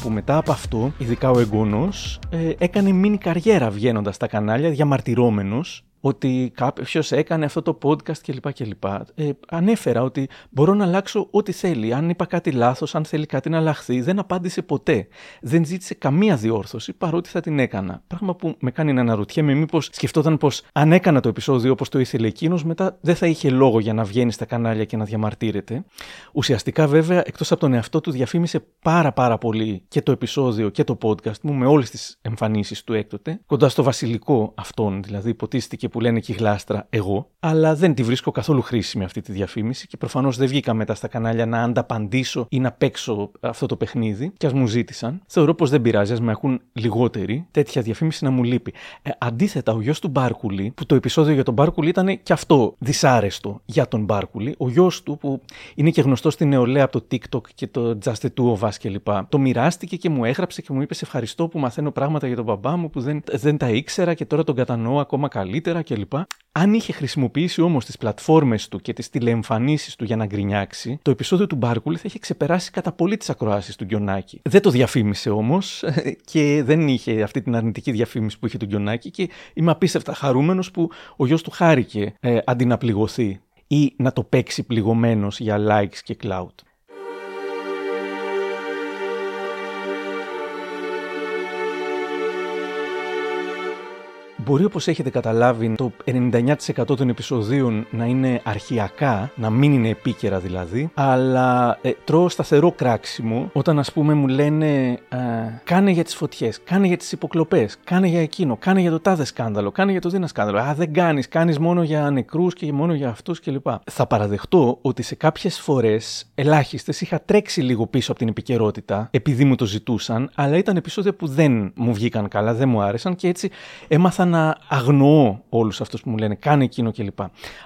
Που μετά από αυτό, ειδικά ο εγγονός, ε, έκανε μίνι καριέρα βγαίνοντας στα κανάλια, διαμαρτυρώμενος ότι κάποιος έκανε αυτό το podcast κλπ. κλπ. Ε, ανέφερα ότι μπορώ να αλλάξω ό,τι θέλει. Αν είπα κάτι λάθος, αν θέλει κάτι να αλλάχθει, δεν απάντησε ποτέ. Δεν ζήτησε καμία διόρθωση παρότι θα την έκανα. Πράγμα που με κάνει να αναρωτιέμαι μήπως σκεφτόταν πως αν έκανα το επεισόδιο όπως το ήθελε εκείνος, μετά δεν θα είχε λόγο για να βγαίνει στα κανάλια και να διαμαρτύρεται. Ουσιαστικά βέβαια, εκτός από τον εαυτό του, διαφήμισε πάρα πάρα πολύ και το επεισόδιο και το podcast μου με όλες τις εμφανίσεις του έκτοτε. Κοντά στο βασιλικό αυτόν, δηλαδή υποτίστηκε και που λένε Κιχλάστρα εγώ, αλλά δεν τη βρίσκω καθόλου χρήσιμη αυτή τη διαφήμιση και προφανώς δεν βγήκα μετά στα κανάλια να ανταπαντήσω ή να παίξω αυτό το παιχνίδι, και ας μου ζήτησαν. Θεωρώ πως δεν πειράζει, ας με ακούν λιγότεροι, τέτοια διαφήμιση να μου λείπει. Ε, αντίθετα, ο γιος του Μπάρκουλη, που το επεισόδιο για τον Μπάρκουλη ήταν και αυτό δυσάρεστο για τον Μπάρκουλη, ο γιος του που είναι και γνωστός στην νεολαία από το TikTok και το Just the Two of Us κλπ. Το μοιράστηκε και μου έγραψε και μου είπε: σε ευχαριστώ που μαθαίνω πράγματα για τον μπαμπά μου που δεν, δεν τα ήξερα και τώρα τον κατανοώ ακόμα καλύτερα κλπ. Αν είχε χρησιμοποιήσει όμως τις πλατφόρμες του και τις τηλεεμφανίσεις του για να γκρινιάξει, το επεισόδιο του Μπάρκουλη θα είχε ξεπεράσει κατά πολύ τις ακροάσεις του Γκιονάκη. Δεν το διαφήμισε όμως και δεν είχε αυτή την αρνητική διαφήμιση που είχε του Γκιονάκη και είμαι απίστευτα χαρούμενος που ο γιος του χάρηκε ε, αντί να πληγωθεί ή να το παίξει πληγωμένος για likes και clout. Μπορεί, όπως έχετε καταλάβει, το ενενήντα εννέα τοις εκατό των επεισοδίων να είναι αρχιακά, να μην είναι επίκαιρα δηλαδή, αλλά ε, τρώω σταθερό κράξιμο όταν, ας πούμε, μου λένε ε, κάνε για τις φωτιές, κάνε για τις υποκλοπές, κάνε για εκείνο, κάνε για το τάδε σκάνδαλο, κάνε για το δίνα σκάνδαλο. Α, δεν κάνεις, κάνεις μόνο για νεκρούς και μόνο για αυτούς κλπ. Θα παραδεχτώ ότι σε κάποιες φορές, ελάχιστες, είχα τρέξει λίγο πίσω από την επικαιρότητα επειδή μου το ζητούσαν, αλλά ήταν επεισόδια που δεν μου βγήκαν καλά, δεν μου άρεσαν και έτσι έμαθα να. Να αγνοώ όλους αυτούς που μου λένε κάνε εκείνο κλπ.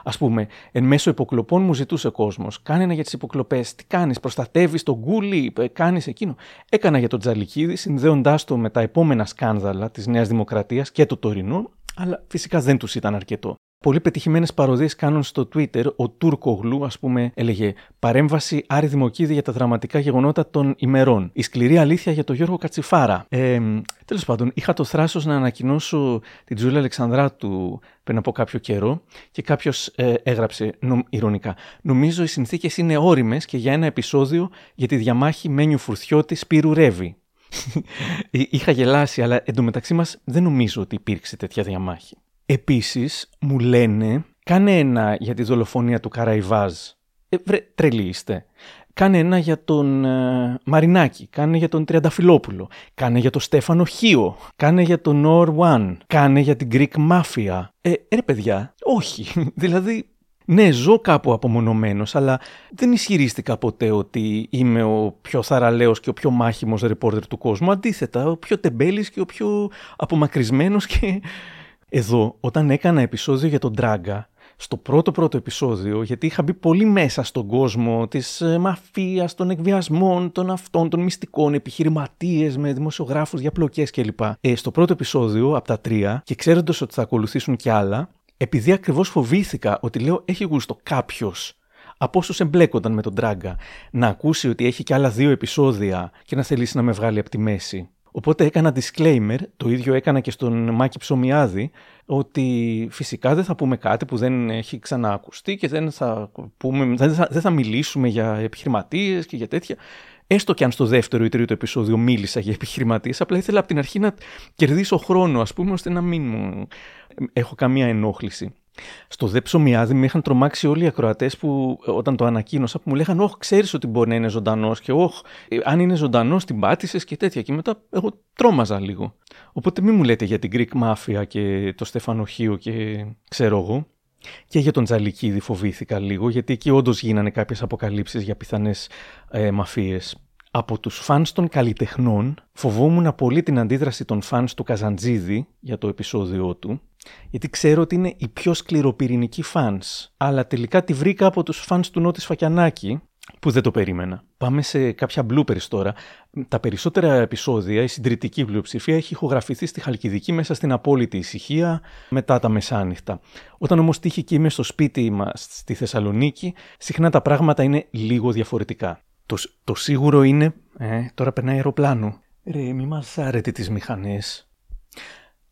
Ας πούμε, εν μέσω υποκλοπών μου ζητούσε κόσμος, κάνε ένα για τις υποκλοπές, τι κάνεις, προστατεύεις τον Γκούλι, κάνεις εκείνο. Έκανα για τον Τζαλικίδη, συνδέοντάς το με τα επόμενα σκάνδαλα της Νέας Δημοκρατίας και το τωρινό, αλλά φυσικά δεν τους ήταν αρκετό. Πολύ πετυχημένες παροδίες κάνουν στο Twitter. Ο Τούρκογλου, ας πούμε, έλεγε παρέμβαση Άρη Δημοκίδη για τα δραματικά γεγονότα των ημερών. Η σκληρή αλήθεια για τον Γιώργο Κατσιφάρα. Ε, τέλος πάντων, είχα το θράσος να ανακοινώσω την Τζούλια Αλεξανδράτου πριν από κάποιο καιρό και κάποιος ε, έγραψε νο, ειρωνικά. Νομίζω οι συνθήκες είναι ώριμες και για ένα επεισόδιο για τη διαμάχη Μένιου Φουρτιώτη Σπύρου Ρεύη. Είχα γελάσει, αλλά εντωμεταξύ μας δεν νομίζω ότι υπήρξε τέτοια διαμάχη. Επίσης, μου λένε, κάνε ένα για τη δολοφονία του Καραϊβάζ. Ε, βρε, τρελοί είστε. Κάνε ένα για τον ε, Μαρινάκη, κάνε για τον Τριανταφυλόπουλο, κάνε για τον Στέφανο Χίο, κάνε για τον Ορουάν, κάνε για την Greek Mafia. Ε, ρε παιδιά, όχι. Δηλαδή, ναι, ζω κάπου απομονωμένος, αλλά δεν ισχυρίστηκα ποτέ ότι είμαι ο πιο θαραλέος και ο πιο μάχημος ρεπόρτερ του κόσμου. Αντίθετα, ο πιο τεμπέλης και ο πιο απομακρυσμένος και... Εδώ, όταν έκανα επεισόδιο για τον Τράγκα, στο πρώτο πρώτο επεισόδιο, γιατί είχα μπει πολύ μέσα στον κόσμο της μαφίας, των εκβιασμών, των αυτών, των μυστικών, επιχειρηματίες με δημοσιογράφους για πλοκές κλπ. Ε, στο πρώτο επεισόδιο, από τα τρία, και ξέροντας ότι θα ακολουθήσουν κι άλλα, επειδή ακριβώς φοβήθηκα ότι λέω έχει γούστο κάποιος από όσους εμπλέκονταν με τον Τράγκα να ακούσει ότι έχει κι άλλα δύο επεισόδια και να θελήσει να με βγάλει από τη μέση. Οπότε έκανα disclaimer, το ίδιο έκανα και στον Μάκη Ψωμιάδη, ότι φυσικά δεν θα πούμε κάτι που δεν έχει ξαναακουστεί και δεν θα, πούμε, δεν θα, δεν θα μιλήσουμε για επιχειρηματίες και για τέτοια. Έστω και αν στο δεύτερο ή τρίτο επεισόδιο μίλησα για επιχειρηματίες, απλά ήθελα από την αρχή να κερδίσω χρόνο, ας πούμε, ώστε να μην μου έχω καμία ενόχληση. Στο δε Ψωμιάδη με είχαν τρομάξει όλοι οι ακροατές που όταν το ανακοίνωσα που μου λέγαν «Ωχ, ξέρεις ότι μπορεί να είναι ζωντανός» και «Ωχ, ε, αν είναι ζωντανός την πάτησες» και τέτοια. Και μετά εγώ τρόμαζα λίγο. Οπότε μην μου λέτε για την Greek Mafia και το Στέφανο Χίο και ξέρω εγώ. Και για τον Τζαλικίδη φοβήθηκα λίγο, γιατί εκεί όντως γίνανε κάποιες αποκαλύψεις για πιθανές ε, μαφίες. Από τους φανς των καλλιτεχνών φοβόμουν πολύ την αντίδραση των φανς του Καζαντζίδη για το επεισόδιό του, γιατί ξέρω ότι είναι οι πιο σκληροπυρηνικοί φανς, αλλά τελικά τη βρήκα από τους φανς του Νότη Φακιανάκη, που δεν το περίμενα. Πάμε σε κάποια bloopers τώρα. Τα περισσότερα επεισόδια, η συντριπτική πλειοψηφία, έχει ηχογραφηθεί στη Χαλκιδική μέσα στην απόλυτη ησυχία μετά τα μεσάνυχτα. Όταν όμως τύχει και είμαι στο σπίτι μας στη Θεσσαλονίκη, συχνά τα πράγματα είναι λίγο διαφορετικά. Το, το σίγουρο είναι, ε, τώρα περνάει αεροπλάνο, ρε μη μασάρετε τις μηχανές.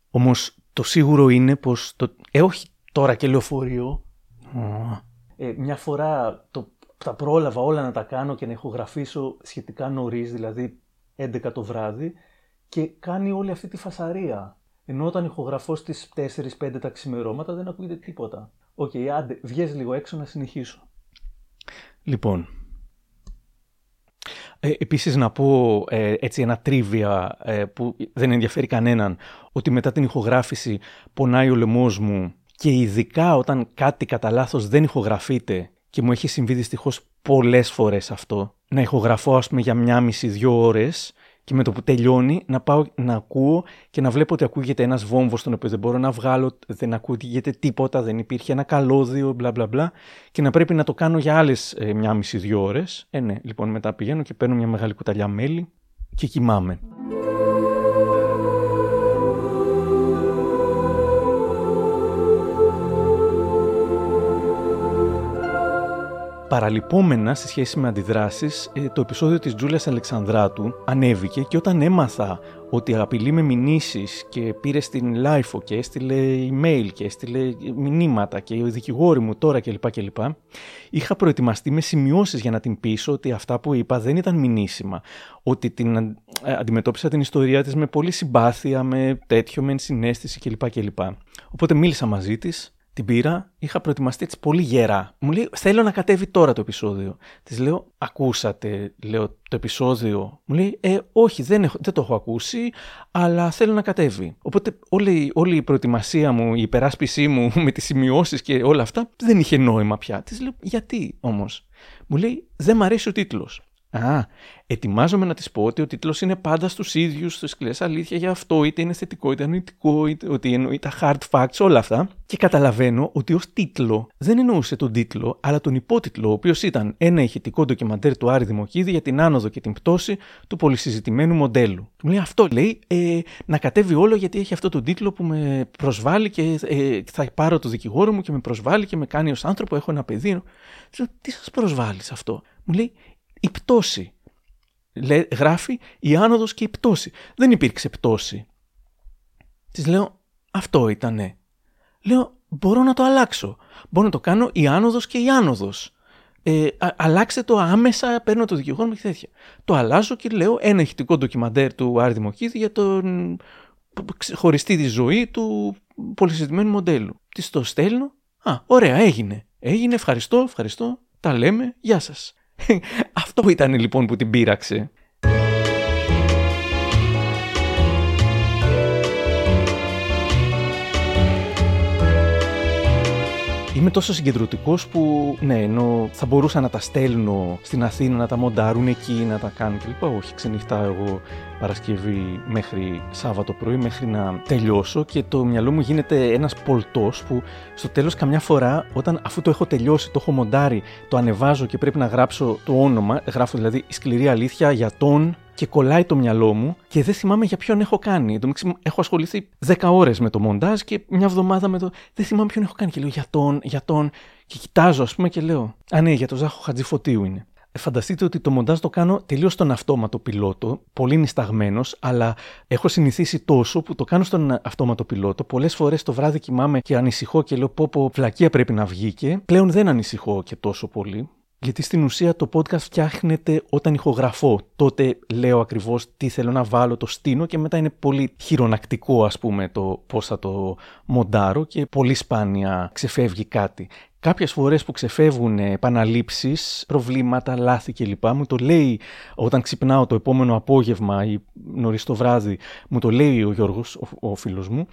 Όμως το σίγουρο είναι πως, το, ε όχι τώρα και λεωφορείο, ε, μια φορά το, τα πρόλαβα όλα να τα κάνω και να ηχογραφήσω σχετικά νωρίς, δηλαδή έντεκα το βράδυ, και κάνει όλη αυτή τη φασαρία. Ενώ όταν ηχογραφώ στις τέσσερις πέντε τα ξημερώματα δεν ακούγεται τίποτα. Οκ, okay, άντε, βγες λίγο έξω να συνεχίσω. Λοιπόν... Ε, επίσης να πω ε, έτσι ένα τρίβια ε, που δεν ενδιαφέρει κανέναν, ότι μετά την ηχογράφηση πονάει ο λαιμός μου και ειδικά όταν κάτι κατά λάθος δεν ηχογραφείται, και μου έχει συμβεί δυστυχώς πολλές φορές αυτό, να ηχογραφώ ας πούμε για μια μισή δύο ώρες και με το που τελειώνει να πάω να ακούω και να βλέπω ότι ακούγεται ένας βόμβος τον οποίο δεν μπορώ να βγάλω, δεν ακούγεται τίποτα, δεν υπήρχε ένα καλώδιο, μπλα μπλα μπλα, και να πρέπει να το κάνω για άλλες ε, μια μισή δύο ώρες. Ε, ναι, λοιπόν, μετά πηγαίνω και παίρνω μια μεγάλη κουταλιά μέλι και κοιμάμαι. Παραλυπόμενα, σε σχέση με αντιδράσεις, το επεισόδιο της Τζούλιας Αλεξανδράτου ανέβηκε, και όταν έμαθα ότι απειλεί με μηνύσεις και πήρε στην LiFO και έστειλε email και έστειλε μηνύματα και οι δικηγόροι μου τώρα κλπ. κλπ. Είχα προετοιμαστεί με σημειώσεις για να την πείσω ότι αυτά που είπα δεν ήταν μηνύσιμα, ότι την αντιμετώπισα την ιστορία της με πολύ συμπάθεια, με τέτοιο, με συναίσθηση κλπ. κλπ. Οπότε μίλησα μαζί της. Την πήρα, είχα προετοιμαστεί έτσι πολύ γερά. Μου λέει: θέλω να κατέβει τώρα το επεισόδιο. Της λέω: ακούσατε, λέω, το επεισόδιο? Μου λέει: Ε, όχι, δεν, έχω, δεν το έχω ακούσει, αλλά θέλω να κατέβει. Οπότε όλη, όλη η προετοιμασία μου, η υπεράσπιση μου με τις σημειώσεις και όλα αυτά δεν είχε νόημα πια. Της λέω: γιατί όμως? Μου λέει: δεν μ' αρέσει ο τίτλος. Α, ετοιμάζομαι να της πω ότι ο τίτλος είναι πάντα στους ίδιους, στις σκληρές αλήθεια για αυτό, είτε είναι θετικό, είτε αρνητικό, είτε ότι εννοεί τα hard facts, όλα αυτά. Και καταλαβαίνω ότι ως τίτλο δεν εννοούσε τον τίτλο, αλλά τον υπότιτλο, ο οποίος ήταν ένα ηχητικό ντοκιμαντέρ του Άρη Δημοκίδη για την άνοδο και την πτώση του πολυσυζητημένου μοντέλου. Μου λέει αυτό, λέει, ε, να κατέβει όλο γιατί έχει αυτό τον τίτλο που με προσβάλλει και ε, θα πάρω το δικηγόρο μου και με προσβάλλει και με κάνει ως άνθρωπο, έχω ένα παιδί. Λέω, τι σας προσβάλλει σε αυτό? Μου λέει: η πτώση. Λέ, γράφει η άνοδος και η πτώση. Δεν υπήρξε πτώση. Της λέω: αυτό ήτανε. Λέω: μπορώ να το αλλάξω. Μπορώ να το κάνω η άνοδος και η άνοδος. Ε, α, αλλάξε το άμεσα, παίρνω το δικηγόρο μου και τέτοια. Το αλλάζω και λέω ένα ηχητικό ντοκιμαντέρ του Άρη Δημοκίδη για τον χωριστή τη ζωή του πολυσυζητημένου μοντέλου. Της το στέλνω. Α, ωραία, έγινε. Έγινε, ευχαριστώ, ευχαριστώ. Τα λέμε, γεια σας. Αυτό ήταν λοιπόν που την πείραξε. Είμαι τόσο συγκεντρωτικός που ναι, ενώ θα μπορούσα να τα στέλνω στην Αθήνα, να τα μοντάρουν εκεί, να τα κάνουν κλπ. Όχι, ξενυχτάω εγώ Παρασκευή μέχρι Σάββατο πρωί, μέχρι να τελειώσω, και το μυαλό μου γίνεται ένας πολτός που στο τέλος καμιά φορά, όταν αφού το έχω τελειώσει, το έχω μοντάρει, το ανεβάζω και πρέπει να γράψω το όνομα, γράφω δηλαδή η σκληρή αλήθεια για τον, και κολλάει το μυαλό μου και δεν θυμάμαι για ποιον έχω κάνει. Έχω ασχοληθεί δέκα ώρες με το μοντάζ και μια εβδομάδα με το. Δεν θυμάμαι ποιον έχω κάνει. Και λέω για τον, για τον. Και κοιτάζω, ας πούμε, και λέω: α, ναι, για τον Ζάχο Χατζηφωτίου είναι. Φανταστείτε ότι το μοντάζ το κάνω τελείως στον αυτόματο πιλότο, πολύ νησταγμένος, αλλά έχω συνηθίσει τόσο που το κάνω στον αυτόματο πιλότο. Πολλές φορές το βράδυ κοιμάμαι και ανησυχώ και λέω: πω, πω, βλακεία πρέπει να βγει. Και πλέον δεν ανησυχώ και τόσο πολύ. Γιατί στην ουσία το podcast φτιάχνεται όταν ηχογραφώ. Τότε λέω ακριβώς τι θέλω να βάλω, το στείνω και μετά είναι πολύ χειρονακτικό, ας πούμε, το πώς θα το μοντάρω και πολύ σπάνια ξεφεύγει κάτι. Κάποιες φορές που ξεφεύγουν επαναλήψεις, προβλήματα, λάθη κλπ. Μου το λέει όταν ξυπνάω το επόμενο απόγευμα ή νωρίς το βράδυ, μου το λέει ο Γιώργος, ο φίλος μου,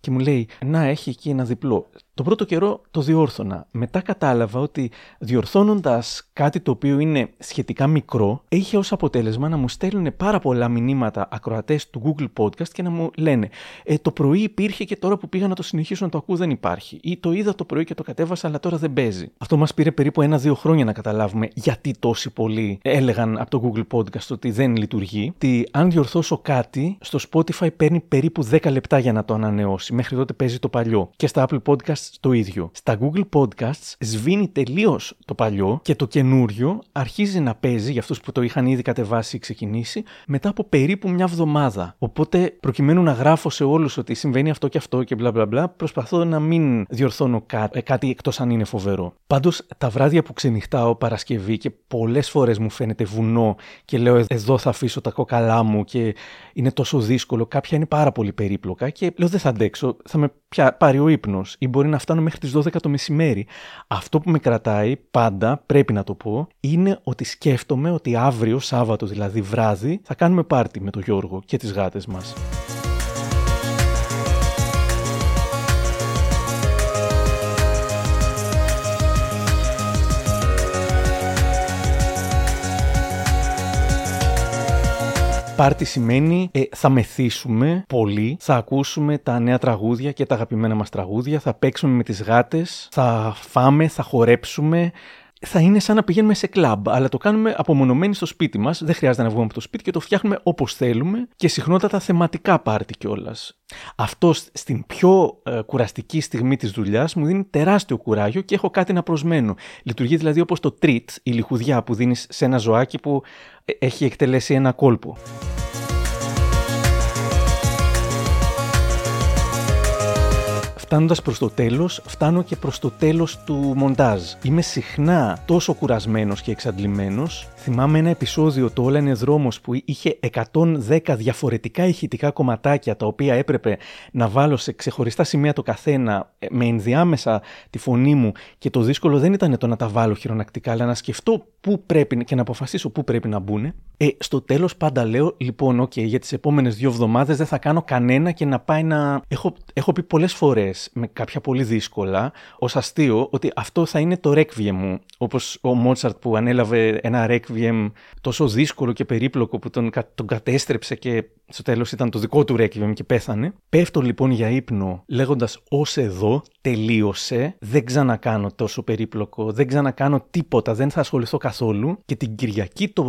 και μου λέει: να, έχει εκεί ένα διπλό. Το πρώτο καιρό το διόρθωνα. Μετά κατάλαβα ότι διορθώνοντας κάτι το οποίο είναι σχετικά μικρό, είχε ως αποτέλεσμα να μου στέλνουν πάρα πολλά μηνύματα ακροατές του Google Podcast και να μου λένε: ε, το πρωί υπήρχε και τώρα που πήγα να το συνεχίσω να το ακούω δεν υπάρχει. Ή το είδα το πρωί και το κατέβασα, αλλά τώρα δεν παίζει. Αυτό μας πήρε περίπου ένα-δύο χρόνια να καταλάβουμε γιατί τόσοι πολλοί έλεγαν από το Google Podcast ότι δεν λειτουργεί. Ότι αν διορθώσω κάτι, στο Spotify παίρνει περίπου δέκα λεπτά για να το ανανεώσει. Μέχρι τότε παίζει το παλιό. Και στα Apple Podcasts το ίδιο. Στα Google Podcasts σβήνει τελείως το παλιό και το καινούριο αρχίζει να παίζει, για αυτούς που το είχαν ήδη κατεβάσει ή ξεκινήσει, μετά από περίπου μια εβδομάδα. Οπότε, προκειμένου να γράφω σε όλους ότι συμβαίνει αυτό και αυτό και μπλα μπλα μπλα, προσπαθώ να μην διορθώνω κά- κάτι εκτός αν είναι φοβερό. Πάντως, τα βράδια που ξενυχτάω Παρασκευή και πολλές φορές μου φαίνεται βουνό και λέω: εδώ θα αφήσω τα κόκαλά μου και είναι τόσο δύσκολο. Κάποια είναι πάρα πολύ περίπλοκα και λέω: δεν θα αντέξω, θα με πια πάρει ο ύπνος ή μπορεί να φτάνω μέχρι τις δώδεκα το μεσημέρι. Αυτό που με κρατάει πάντα, πρέπει να το πω, είναι ότι σκέφτομαι ότι αύριο, Σάββατο δηλαδή βράδυ, θα κάνουμε πάρτι με τον Γιώργο και τις γάτες μας. Πάρτι σημαίνει ε, θα μεθύσουμε πολύ, θα ακούσουμε τα νέα τραγούδια και τα αγαπημένα μας τραγούδια, θα παίξουμε με τις γάτες, θα φάμε, θα χορέψουμε. Θα είναι σαν να πηγαίνουμε σε κλαμπ, αλλά το κάνουμε απομονωμένοι στο σπίτι μας. Δεν χρειάζεται να βγούμε από το σπίτι και το φτιάχνουμε όπως θέλουμε και συχνότατα θεματικά πάρτι κιόλας. Αυτό στην πιο ε, κουραστική στιγμή της δουλειάς μου δίνει τεράστιο κουράγιο και έχω κάτι να προσμένω. Λειτουργεί δηλαδή όπως το treat, η λιχουδιά που δίνεις σε ένα ζωάκι που έχει εκτελέσει ένα κόλπο. Φτάνοντας προς το τέλος, φτάνω και προς το τέλος του μοντάζ. Είμαι συχνά τόσο κουρασμένος και εξαντλημένος. Θυμάμαι ένα επεισόδιο, το Όλα είναι δρόμος, που είχε εκατόν δέκα διαφορετικά ηχητικά κομματάκια, τα οποία έπρεπε να βάλω σε ξεχωριστά σημεία το καθένα, με ενδιάμεσα τη φωνή μου, και το δύσκολο δεν ήταν το να τα βάλω χειρονακτικά, αλλά να σκεφτώ πού πρέπει και να αποφασίσω πού πρέπει να μπουν. Ε, στο τέλος πάντα λέω, λοιπόν, οκ, okay, για τις επόμενες δύο εβδομάδες δεν θα κάνω κανένα και να πάει να... Έχω, έχω πει πολλές φορές, με κάποια πολύ δύσκολα, ως αστείο, ότι αυτό θα είναι το ρέκβιε μου. Όπως ο Μότσαρτ που ανέλαβε ένα ρέκβιεμ τόσο δύσκολο και περίπλοκο που τον, κα, τον κατέστρεψε και στο τέλος ήταν το δικό του ρέκβιεμ και πέθανε. Πέφτω λοιπόν για ύπνο λέγοντας ως εδώ, τελείωσε, δεν ξανακάνω τόσο περίπλοκο, δεν ξανακάνω τίποτα, δεν θα ασχοληθώ καθόλου. Και την Κυριακή το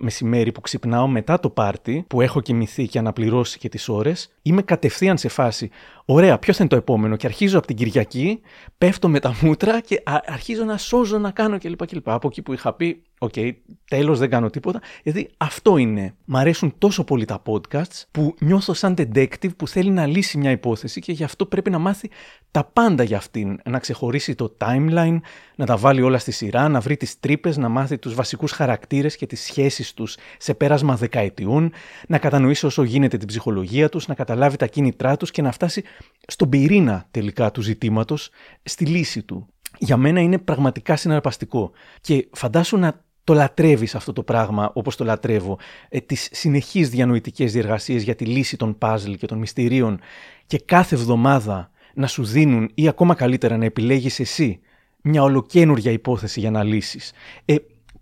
μεσημέρι που ξυπνάω μετά το πάρτι, που έχω κοιμηθεί και αναπληρώσει και τις ώρες, είμαι κατευθείαν σε φάση, ωραία, ποιο θα είναι το επόμενο, και αρχίζω από την Κυριακή, πέφτω με τα μούτρα και αρχίζω να σώζω, να κάνω κλπ. κλπ. Από εκεί που είχα πει, οκ, okay, τέλος, δεν κάνω τίποτα. Γιατί αυτό είναι. Μ' αρέσουν τόσο πολύ τα podcasts που νιώθω σαν detective που θέλει να λύσει μια υπόθεση και γι' αυτό πρέπει να μάθει τα πάντα για αυτήν. Να ξεχωρίσει το timeline, να τα βάλει όλα στη σειρά, να βρει τις τρύπες, να μάθει τους βασικούς χαρακτήρες και τις σχέσεις τους σε πέρασμα δεκαετιών, να κατανοήσει όσο γίνεται την ψυχολογία τους, να καταλάβει τα κίνητρά τους και να φτάσει στον πυρήνα τελικά του ζητήματος, στη λύση του. Για μένα είναι πραγματικά συναρπαστικό και φαντάσου να το λατρεύεις αυτό το πράγμα όπως το λατρεύω, ε, τις συνεχείς διανοητικές διεργασίες για τη λύση των puzzle και των μυστηρίων, και κάθε εβδομάδα να σου δίνουν, ή ακόμα καλύτερα να επιλέγεις εσύ μια ολοκένουργια υπόθεση για να λύσεις. Ε,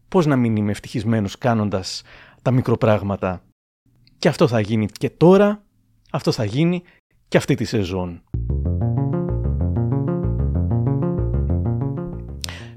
πώς να μην είμαι ευτυχισμένος κάνοντας τα μικροπράγματα. Και αυτό θα γίνει και τώρα, αυτό θα γίνει και αυτή τη σεζόν.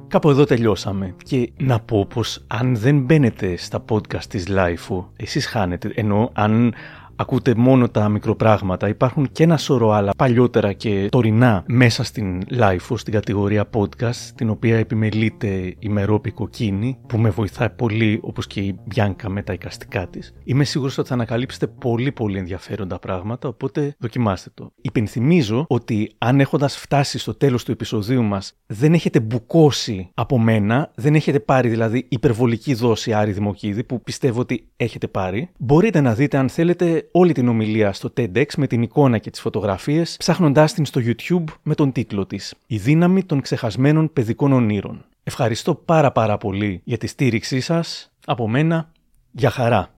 Κάπου εδώ τελειώσαμε και να πω πως αν δεν μπαίνετε στα podcast της LiFO, εσείς χάνετε, ενώ αν ακούτε μόνο τα μικροπράγματα υπάρχουν και ένα σωρό άλλα παλιότερα και τωρινά μέσα στην LiFO, στην κατηγορία podcast, την οποία επιμελείται η Μερόπη Κοκκίνη, που με βοηθάει πολύ, όπως και η Μπιάνκα με τα εικαστικά της. Είμαι σίγουρος ότι θα ανακαλύψετε πολύ πολύ ενδιαφέροντα πράγματα, οπότε δοκιμάστε το. Υπενθυμίζω ότι αν έχοντας φτάσει στο τέλος του επεισοδίου μας δεν έχετε μπουκώσει από μένα, δεν έχετε πάρει δηλαδή υπερβολική δόση Άρη Δημοκίδη, που πιστεύω ότι έχετε πάρει, μπορείτε να δείτε αν θέλετε όλη την ομιλία στο TEDx με την εικόνα και τις φωτογραφίες, ψάχνοντάς την στο YouTube με τον τίτλο της «Η δύναμη των ξεχασμένων παιδικών ονείρων». Ευχαριστώ πάρα πάρα πολύ για τη στήριξή σας. Από μένα, για χαρά!